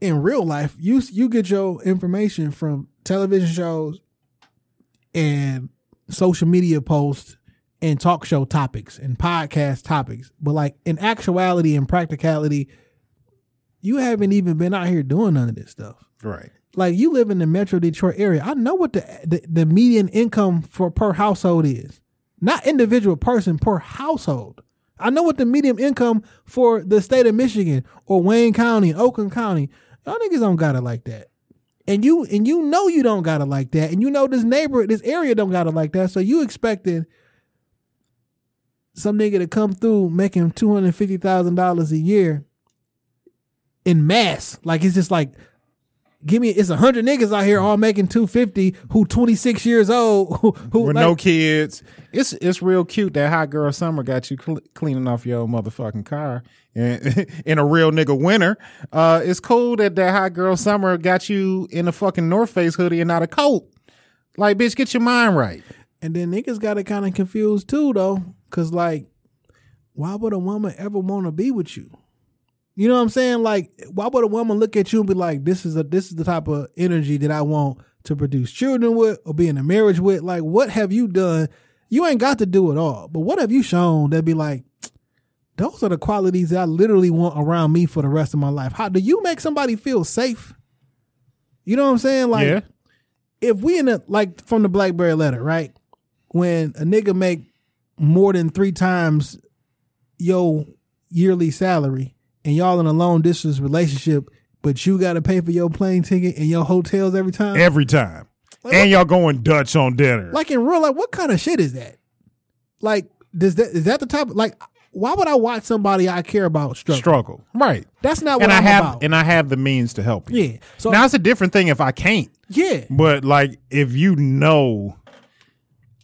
in real life. You get your information from television shows and social media posts and talk show topics and podcast topics. But like in actuality and practicality, you haven't even been out here doing none of this stuff. Right. Like, you live in the Metro Detroit area. I know what the median income for per household is. Not individual person, per household. I know what the median income for the state of Michigan or Wayne County, Oakland County. Y'all niggas don't got it like that. And you know you don't got it like that. And you know this area don't got it like that. So you expecting some nigga to come through making $250,000 a year in mass. Like, it's just like, it's 100 niggas out here all making 250 who 26 years old who with like, no kids. It's real cute that hot girl summer got you cleaning off your old motherfucking car in a real nigga winter. It's cool that hot girl summer got you in a fucking North Face hoodie and not a coat. Like, bitch, get your mind right. And then niggas got it kind of confused too though, cause like, why would a woman ever want to be with you? You know what I'm saying? Like, why would a woman look at you and be like, this is the type of energy that I want to produce children with or be in a marriage with? Like, what have you done? You ain't got to do it all, but what have you shown that be like, those are the qualities that I literally want around me for the rest of my life? How do you make somebody feel safe? You know what I'm saying? Like, yeah. If we like from the Blackberry letter, right? When a nigga make more than 3 times your yearly salary, and y'all in a long distance relationship, but you got to pay for your plane ticket and your hotels every time? Every time. Like, and y'all going Dutch on dinner. Like, in real life, what kind of shit is that? Like, is that the type of, like, why would I watch somebody I care about struggle? Right. That's not what I'm about. And I have the means to help you. Yeah. So, now, it's a different thing if I can't. Yeah. But, like, if you know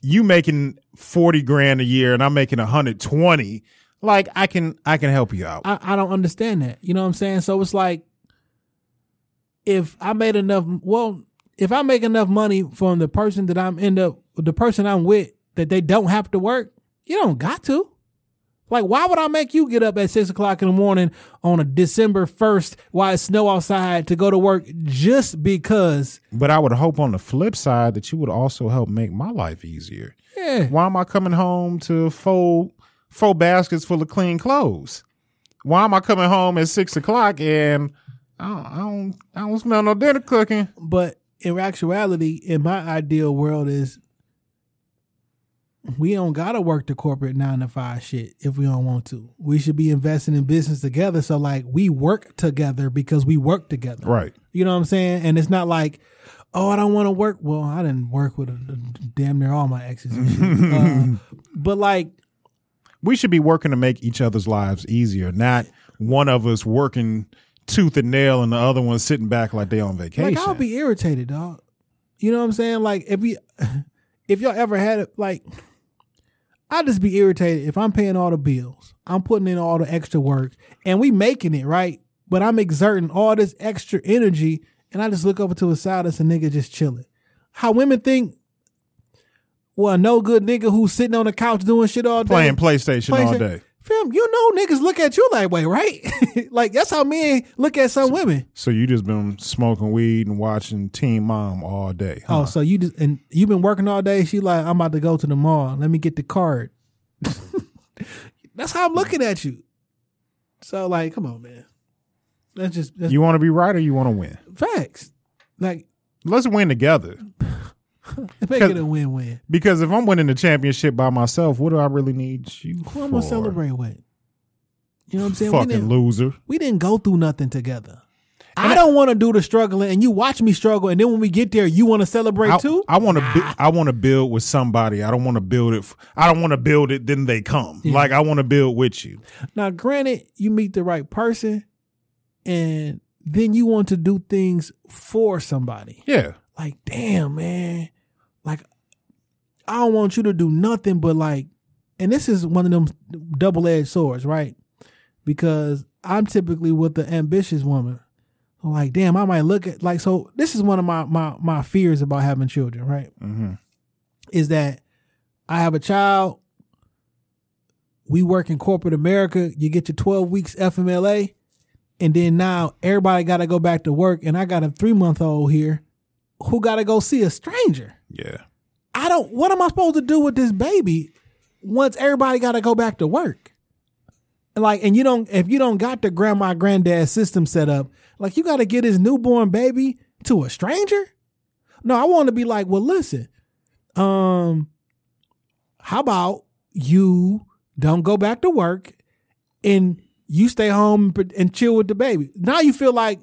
you making 40 grand a year and I'm making 120, like, I can help you out. I don't understand that. You know what I'm saying? So it's like, if I make enough money from the person that the person I'm with, that they don't have to work, you don't got to. Like, why would I make you get up at 6:00 in the morning on a December 1st while it's snow outside to go to work just because? But I would hope on the flip side that you would also help make my life easier. Yeah. Why am I coming home to fold 4 baskets full of clean clothes? Why am I coming home at 6:00 and I don't smell no dinner cooking? But in actuality, in my ideal world, is we don't gotta work the corporate 9-to-5 shit if we don't want to. We should be investing in business together. So like, we work together because we work together. Right. You know what I'm saying? And it's not like, oh, I don't want to work. Well, I didn't work with damn near all my exes and shit. But like, we should be working to make each other's lives easier, not one of us working tooth and nail and the other one sitting back like they on vacation. Like, I'll be irritated, dog. You know what I'm saying? Like, if y'all ever had it, like, I'd just be irritated if I'm paying all the bills, I'm putting in all the extra work, and we making it, right? But I'm exerting all this extra energy, and I just look over to the side as a nigga just chilling. How women think, well, no good nigga who's sitting on the couch doing shit all day. Playing PlayStation all day. Fam, you know niggas look at you that way, right? Like, that's how men look at some women. So you just been smoking weed and watching Teen Mom all day, huh? Oh, so you've been working all day. She like, I'm about to go to the mall. Let me get the card. That's how I'm looking at you. So like, come on, man. You want to be right or you want to win? Facts. Like, let's win together. Make it a win-win. Because if I'm winning the championship by myself, what do I really need you for? Who am I celebrating with? You know what I'm saying? Fucking loser. We didn't go through nothing together. I don't want to do the struggling, and you watch me struggle, and then when we get there, you want to celebrate too? I want to build with somebody. I don't want to build it. I don't want to build it. Then they come. Yeah. Like, I want to build with you. Now, granted, you meet the right person, and then you want to do things for somebody. Yeah. Like, damn, man. Like, I don't want you to do nothing but like, and this is one of them double-edged swords, right? Because I'm typically with the ambitious woman. I'm like, damn, I might look at, like, so this is one of my fears about having children, right? Mm-hmm. Is that I have a child, we work in corporate America, you get your 12 weeks FMLA, and then now everybody got to go back to work, and I got a 3-month-old here who got to go see a stranger. Yeah. What am I supposed to do with this baby once everybody got to go back to work? Like, and if you don't got the grandma, granddad system set up, like, you got to get this newborn baby to a stranger? No, I want to be like, well, listen, how about you don't go back to work and you stay home and chill with the baby? Now you feel like,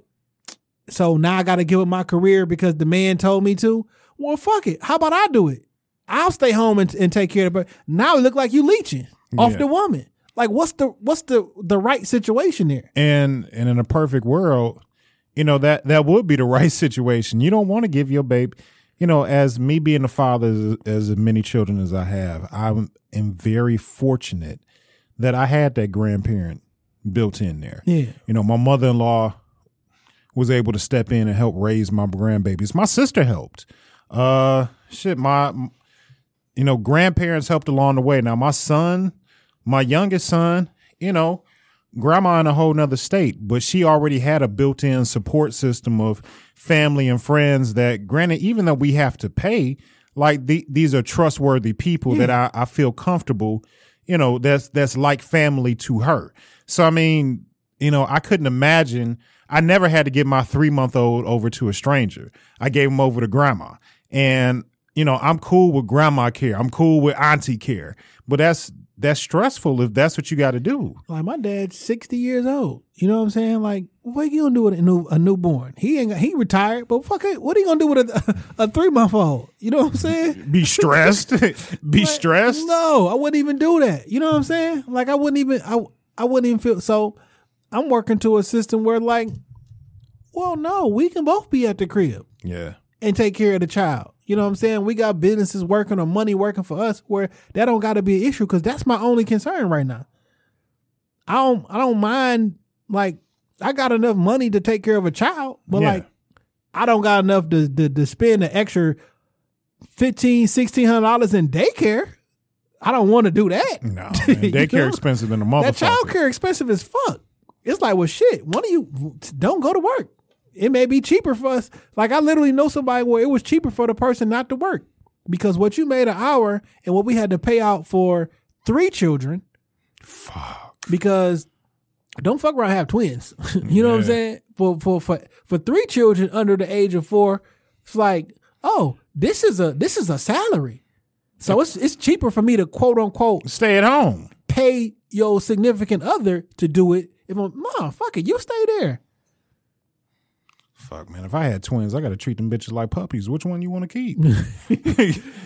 so now I got to give up my career because the man told me to? Well, fuck it. How about I do it? I'll stay home and take care of the baby. Now it look like you leeching off the woman. Like, what's the right situation there? And in a perfect world, you know, that would be the right situation. You don't want to give your baby, you know, as me being a father as many children as I have, I am very fortunate that I had that grandparent built in there. Yeah. You know, my mother-in-law was able to step in and help raise my grandbabies. My sister helped. Grandparents helped along the way. Now, my son, my youngest son, you know, grandma in a whole nother state, but she already had a built-in support system of family and friends that, granted, even though we have to pay, like these are trustworthy people that I feel comfortable, you know, that's like family to her. So, I mean, you know, I couldn't imagine. I never had to give my 3-month-old over to a stranger. I gave him over to grandma. And, you know, I'm cool with grandma care. I'm cool with auntie care. But that's stressful if that's what you got to do. Like, my dad's 60 years old. You know what I'm saying? Like, what you going to do with a newborn? He retired, but fuck it. What are you going to do with a 3-month-old? You know what I'm saying? Be stressed? Be like, stressed? No, I wouldn't even do that. You know what I'm saying? Like, I wouldn't even feel. So I'm working to a system where, like, well, no, we can both be at the crib. Yeah. And take care of the child. You know what I'm saying? We got businesses working or money working for us where that don't got to be an issue, because that's my only concern right now. I don't mind, like, I got enough money to take care of a child, but like, I don't got enough to spend an extra $1,500-$1,600 in daycare. I don't want to do that. No, man, daycare expensive than a motherfucker. That child care expensive as fuck. It's like, well, shit, one of you don't go to work. It may be cheaper for us. Like, I literally know somebody where it was cheaper for the person not to work, because what you made an hour and what we had to pay out for 3 children. Fuck. Because don't fuck around, have twins. You know what I'm saying? For 3 children under the age of 4, it's like, oh, this is a salary. So it's cheaper for me to, quote unquote, stay at home, pay your significant other to do it. If I'm, no, fuck it, you stay there. Fuck, man, if I had twins, I got to treat them bitches like puppies. Which one you want to keep?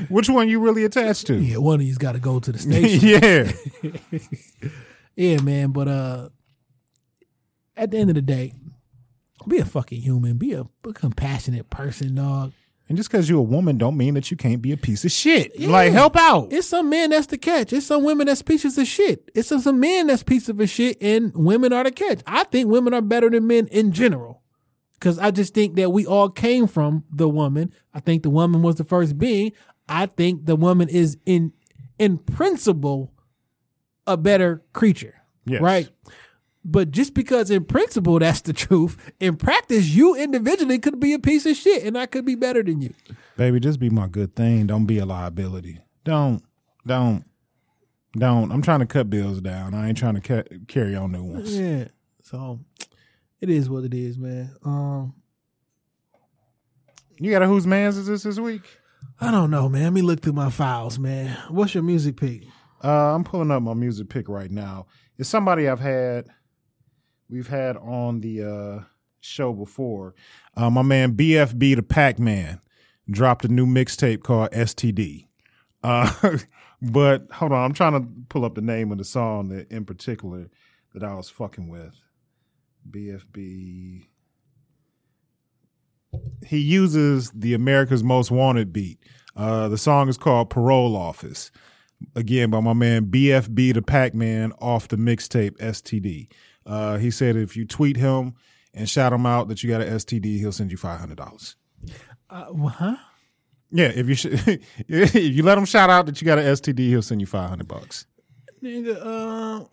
Which one you really attached to? Yeah, one of you's got to go to the station. Yeah. Yeah, man, but at the end of the day, be a fucking human. Be a compassionate person, dog. And just because you're a woman don't mean that you can't be a piece of shit. Yeah. Like, help out. It's some men that's the catch. It's some women that's pieces of shit. It's some men that's pieces of shit, and women are the catch. I think women are better than men in general. Because I just think that we all came from the woman. I think the woman was the first being. I think the woman is in principle a better creature. Yes. Right? But just because in principle that's the truth, in practice you individually could be a piece of shit and I could be better than you. Baby, just be my good thing. Don't be a liability. Don't. I'm trying to cut bills down. I ain't trying to carry on new ones. Yeah. So it is what it is, man. You got a Whose Mans Is This week? I don't know, man. Let me look through my files, man. What's your music pick? I'm pulling up my music pick right now. It's somebody we've had on the show before. My man BFB the Pac-Man dropped a new mixtape called STD. But hold on, I'm trying to pull up the name of the song that, in particular, that I was fucking with. BFB. He uses the America's Most Wanted beat. The song is called Parole Office. Again, by my man BFB the Pac-Man off the mixtape STD. He said if you tweet him and shout him out that you got an STD, he'll send you $500. Huh? Yeah, if you let him shout out that you got an STD, he'll send you $500. Nigga,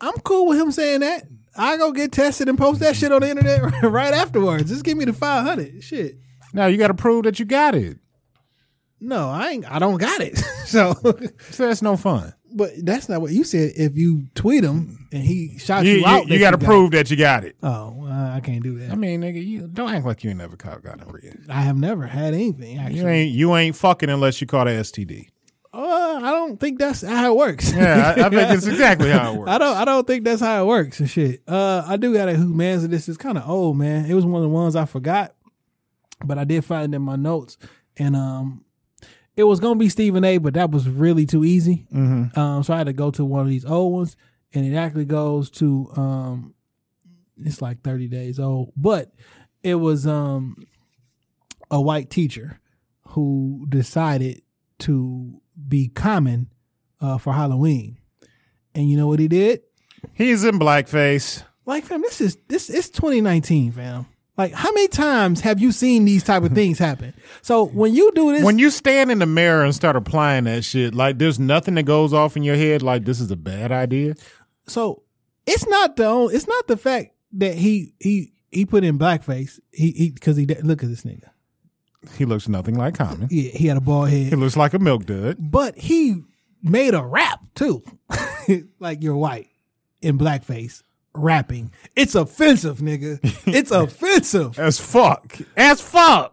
I'm cool with him saying that. I go get tested and post that shit on the internet right afterwards. Just give me the 500. Shit. Now you got to prove that you got it. No, I don't got it. So that's no fun. But that's not what you said. If you tweet him and he shot you out, you got to prove that you got it. Oh, I can't do that. I mean, nigga, you don't act like you ain't never caught gonorrhea. I have never had anything. Actually. You ain't fucking unless you caught an STD. I don't think that's how it works. Yeah, I think it's exactly how it works. I don't think that's how it works and shit. I do got a who man's this is kind of old, man. It was one of the ones I forgot, but I did find it in my notes, and it was going to be Stephen A., but that was really too easy. Mm-hmm. So I had to go to one of these old ones, and it actually goes to, it's like 30 days old, but it was a white teacher who decided to be common for Halloween. And you know what he did? He's in blackface. Like, fam, it's 2019, fam. Like, how many times have you seen these type of things happen? So when you do this, when you stand in the mirror and start applying that shit, like there's nothing that goes off in your head like this is a bad idea. So it's not the fact that he put in blackface. Because he look at this nigga. He looks nothing like Common. Yeah, he had a bald head. He looks like a milk dud. But he made a rap too, like you're white in blackface. Rapping. It's offensive, nigga. It's offensive. As fuck. And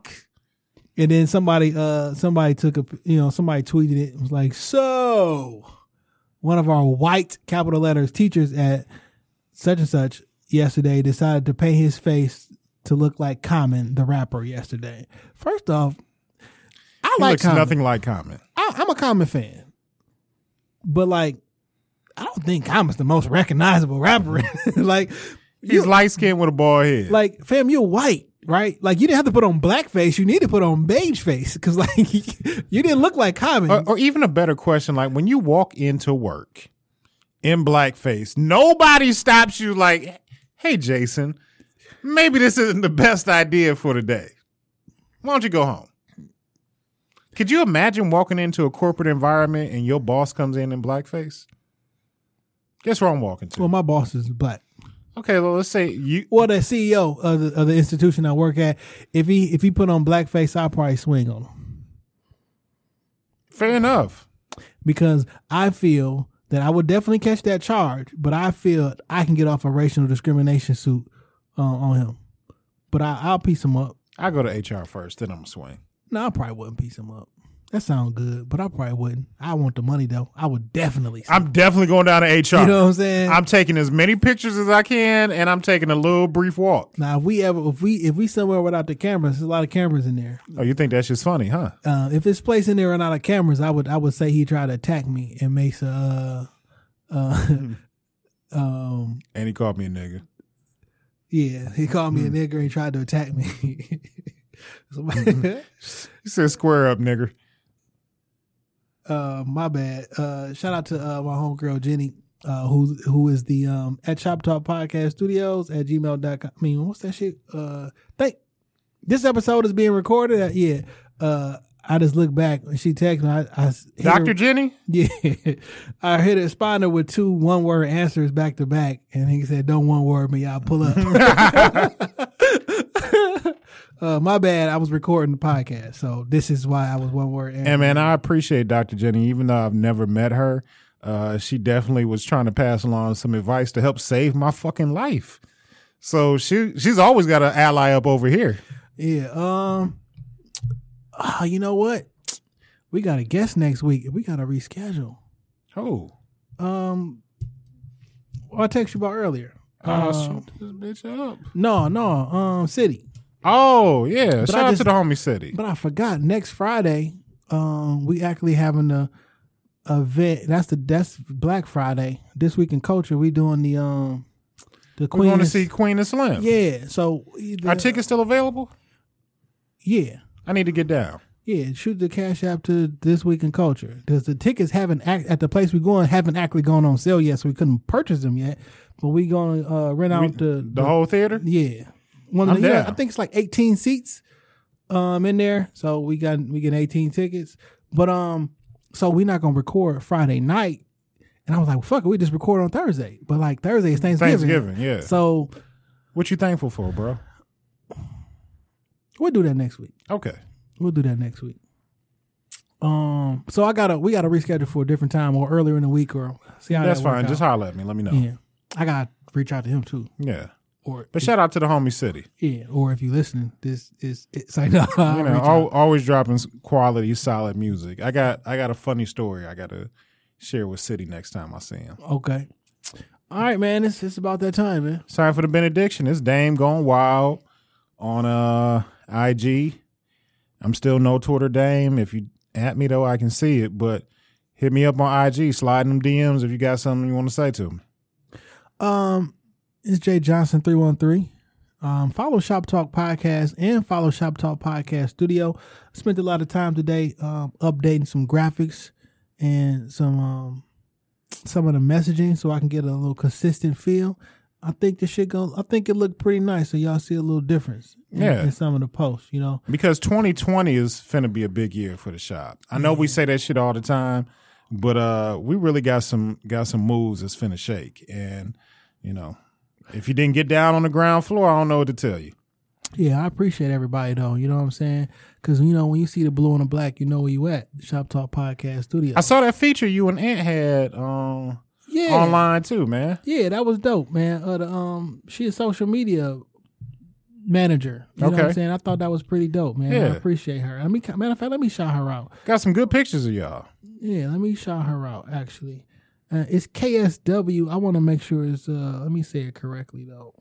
then somebody took a, somebody tweeted it and was like, so one of our white capital letters teachers at such and such yesterday decided to paint his face to look like Common, the rapper yesterday. First off, he looks nothing like Common. I'm a Common fan. But like, I don't think Common's the most recognizable rapper. Like, he's light skinned with a bald head. Like, fam, you're white, right? Like, you didn't have to put on blackface. You need to put on beige face because, like, you didn't look like Common. Or even a better question, like, when you walk into work in blackface, nobody stops you. Like, hey, Jason, maybe this isn't the best idea for today. Why don't you go home? Could you imagine walking into a corporate environment and your boss comes in blackface? Guess where I'm walking to. Well, my boss is black. Okay, well, let's say you. Well, the CEO of the institution I work at, if he put on blackface, I'll probably swing on him. Fair enough. Because I feel that I would definitely catch that charge, but I feel I can get off a racial discrimination suit on him. But I'll piece him up. I'll go to HR first, then I'm going to swing. No, I probably wouldn't piece him up. That sounds good, but I probably wouldn't. I want the money, though. I would definitely. I'm definitely going down to HR. You know what I'm saying? I'm taking as many pictures as I can, and I'm taking a little brief walk. Now, if we somewhere without the cameras, there's a lot of cameras in there. Oh, you think that shit's funny, huh? If it's placed in there and out of cameras, I would say he tried to attack me and makes and he called me a nigga. Yeah, he called me a nigger and tried to attack me. He said, "Square up, nigger." My bad. Shout out to my homegirl Jenny, who is the at Shop Talk Podcast Studios at gmail.com. I mean, what's that shit? This episode is being recorded. Yeah. I just look back and she texted me. Dr. Jenny? Yeah. I hit a responder with 2 one-word answers back to back, and he said, "Don't one-word me, I'll pull up." My bad. I was recording the podcast, so this is why I was one word. And man, I appreciate Dr. Jenny, even though I've never met her. She definitely was trying to pass along some advice to help save my fucking life. So she's always got an ally up over here. Yeah. You know what? We got a guest next week. We got to reschedule. Oh. I texted you about earlier. Shoot this bitch up. No. City. Oh, yeah. Shout out to the homie City. But I forgot, next Friday, we actually having an event. That's Black Friday. This Week in Culture, we doing the Queen. We want to see Queen and Slim. Yeah. So are tickets still available? Yeah. I need to get down. Yeah, shoot the Cash App to This Week in Culture. Because the tickets haven't actually gone on sale yet, so we couldn't purchase them yet. But we going to rent out the whole theater? Yeah. I think it's like 18 seats in there. So we get 18 tickets. But so we're not gonna record Friday night. And I was like, well, fuck it, we just record on Thursday. But like Thursday is Thanksgiving. Thanksgiving, yeah. So what you thankful for, bro? We'll do that next week. Okay. We'll do that next week. So we gotta reschedule for a different time or earlier in the week or see how that's fine. Just holler at me. Let me know. Yeah, I gotta reach out to him too. Yeah. But shout out to the homie city. Yeah. Or if you listening, it's like no, you know, always dropping quality, solid music. I got a funny story I gotta share with City next time I see him. Okay. All right, man. It's about that time, man. It's time for the benediction. It's Dame going wild on IG. I'm still no Twitter Dame. If you at me though, I can see it. But hit me up on IG. Slide them DMs if you got something you want to say to me. It's Jay Johnson 313. Follow Shop Talk Podcast and follow Shop Talk Podcast Studio. I spent a lot of time today updating some graphics and some of the messaging so I can get a little consistent feel. I think this shit goes. I think it looked pretty nice, so y'all see a little difference in some of the posts, you know. Because 2020 is finna be a big year for the shop. I know we say that shit all the time, but we really got some moves that's finna shake. And you know, if you didn't get down on the ground floor, I don't know what to tell you. Yeah, I appreciate everybody though. You know what I'm saying? Because you know when you see the blue and the black, you know where you at. Shop Talk Podcast Studio. I saw that feature you and Ant had online too, man. Yeah, that was dope, man. She's a social media manager. You know what I'm saying? I thought that was pretty dope, man. Yeah. I appreciate her. I mean, matter of fact, let me shout her out. Got some good pictures of y'all. Yeah, let me shout her out actually. It's KSW. I want to make sure it's. Let me say it correctly though.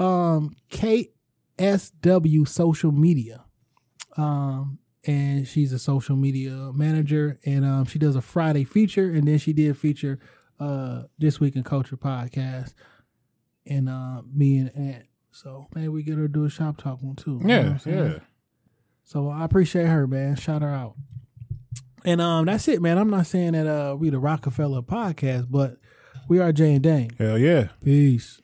KSW Social Media, and she's a social media manager, and she does a Friday feature, and then she did feature This Week in Culture podcast, and me and Aunt. So maybe we get her to do a Shop Talk one too. Yeah, you know yeah. So I appreciate her, man. Shout her out. And that's it, man. I'm not saying that we the Rockefeller podcast, but we are Jay and Dane. Hell yeah. Peace.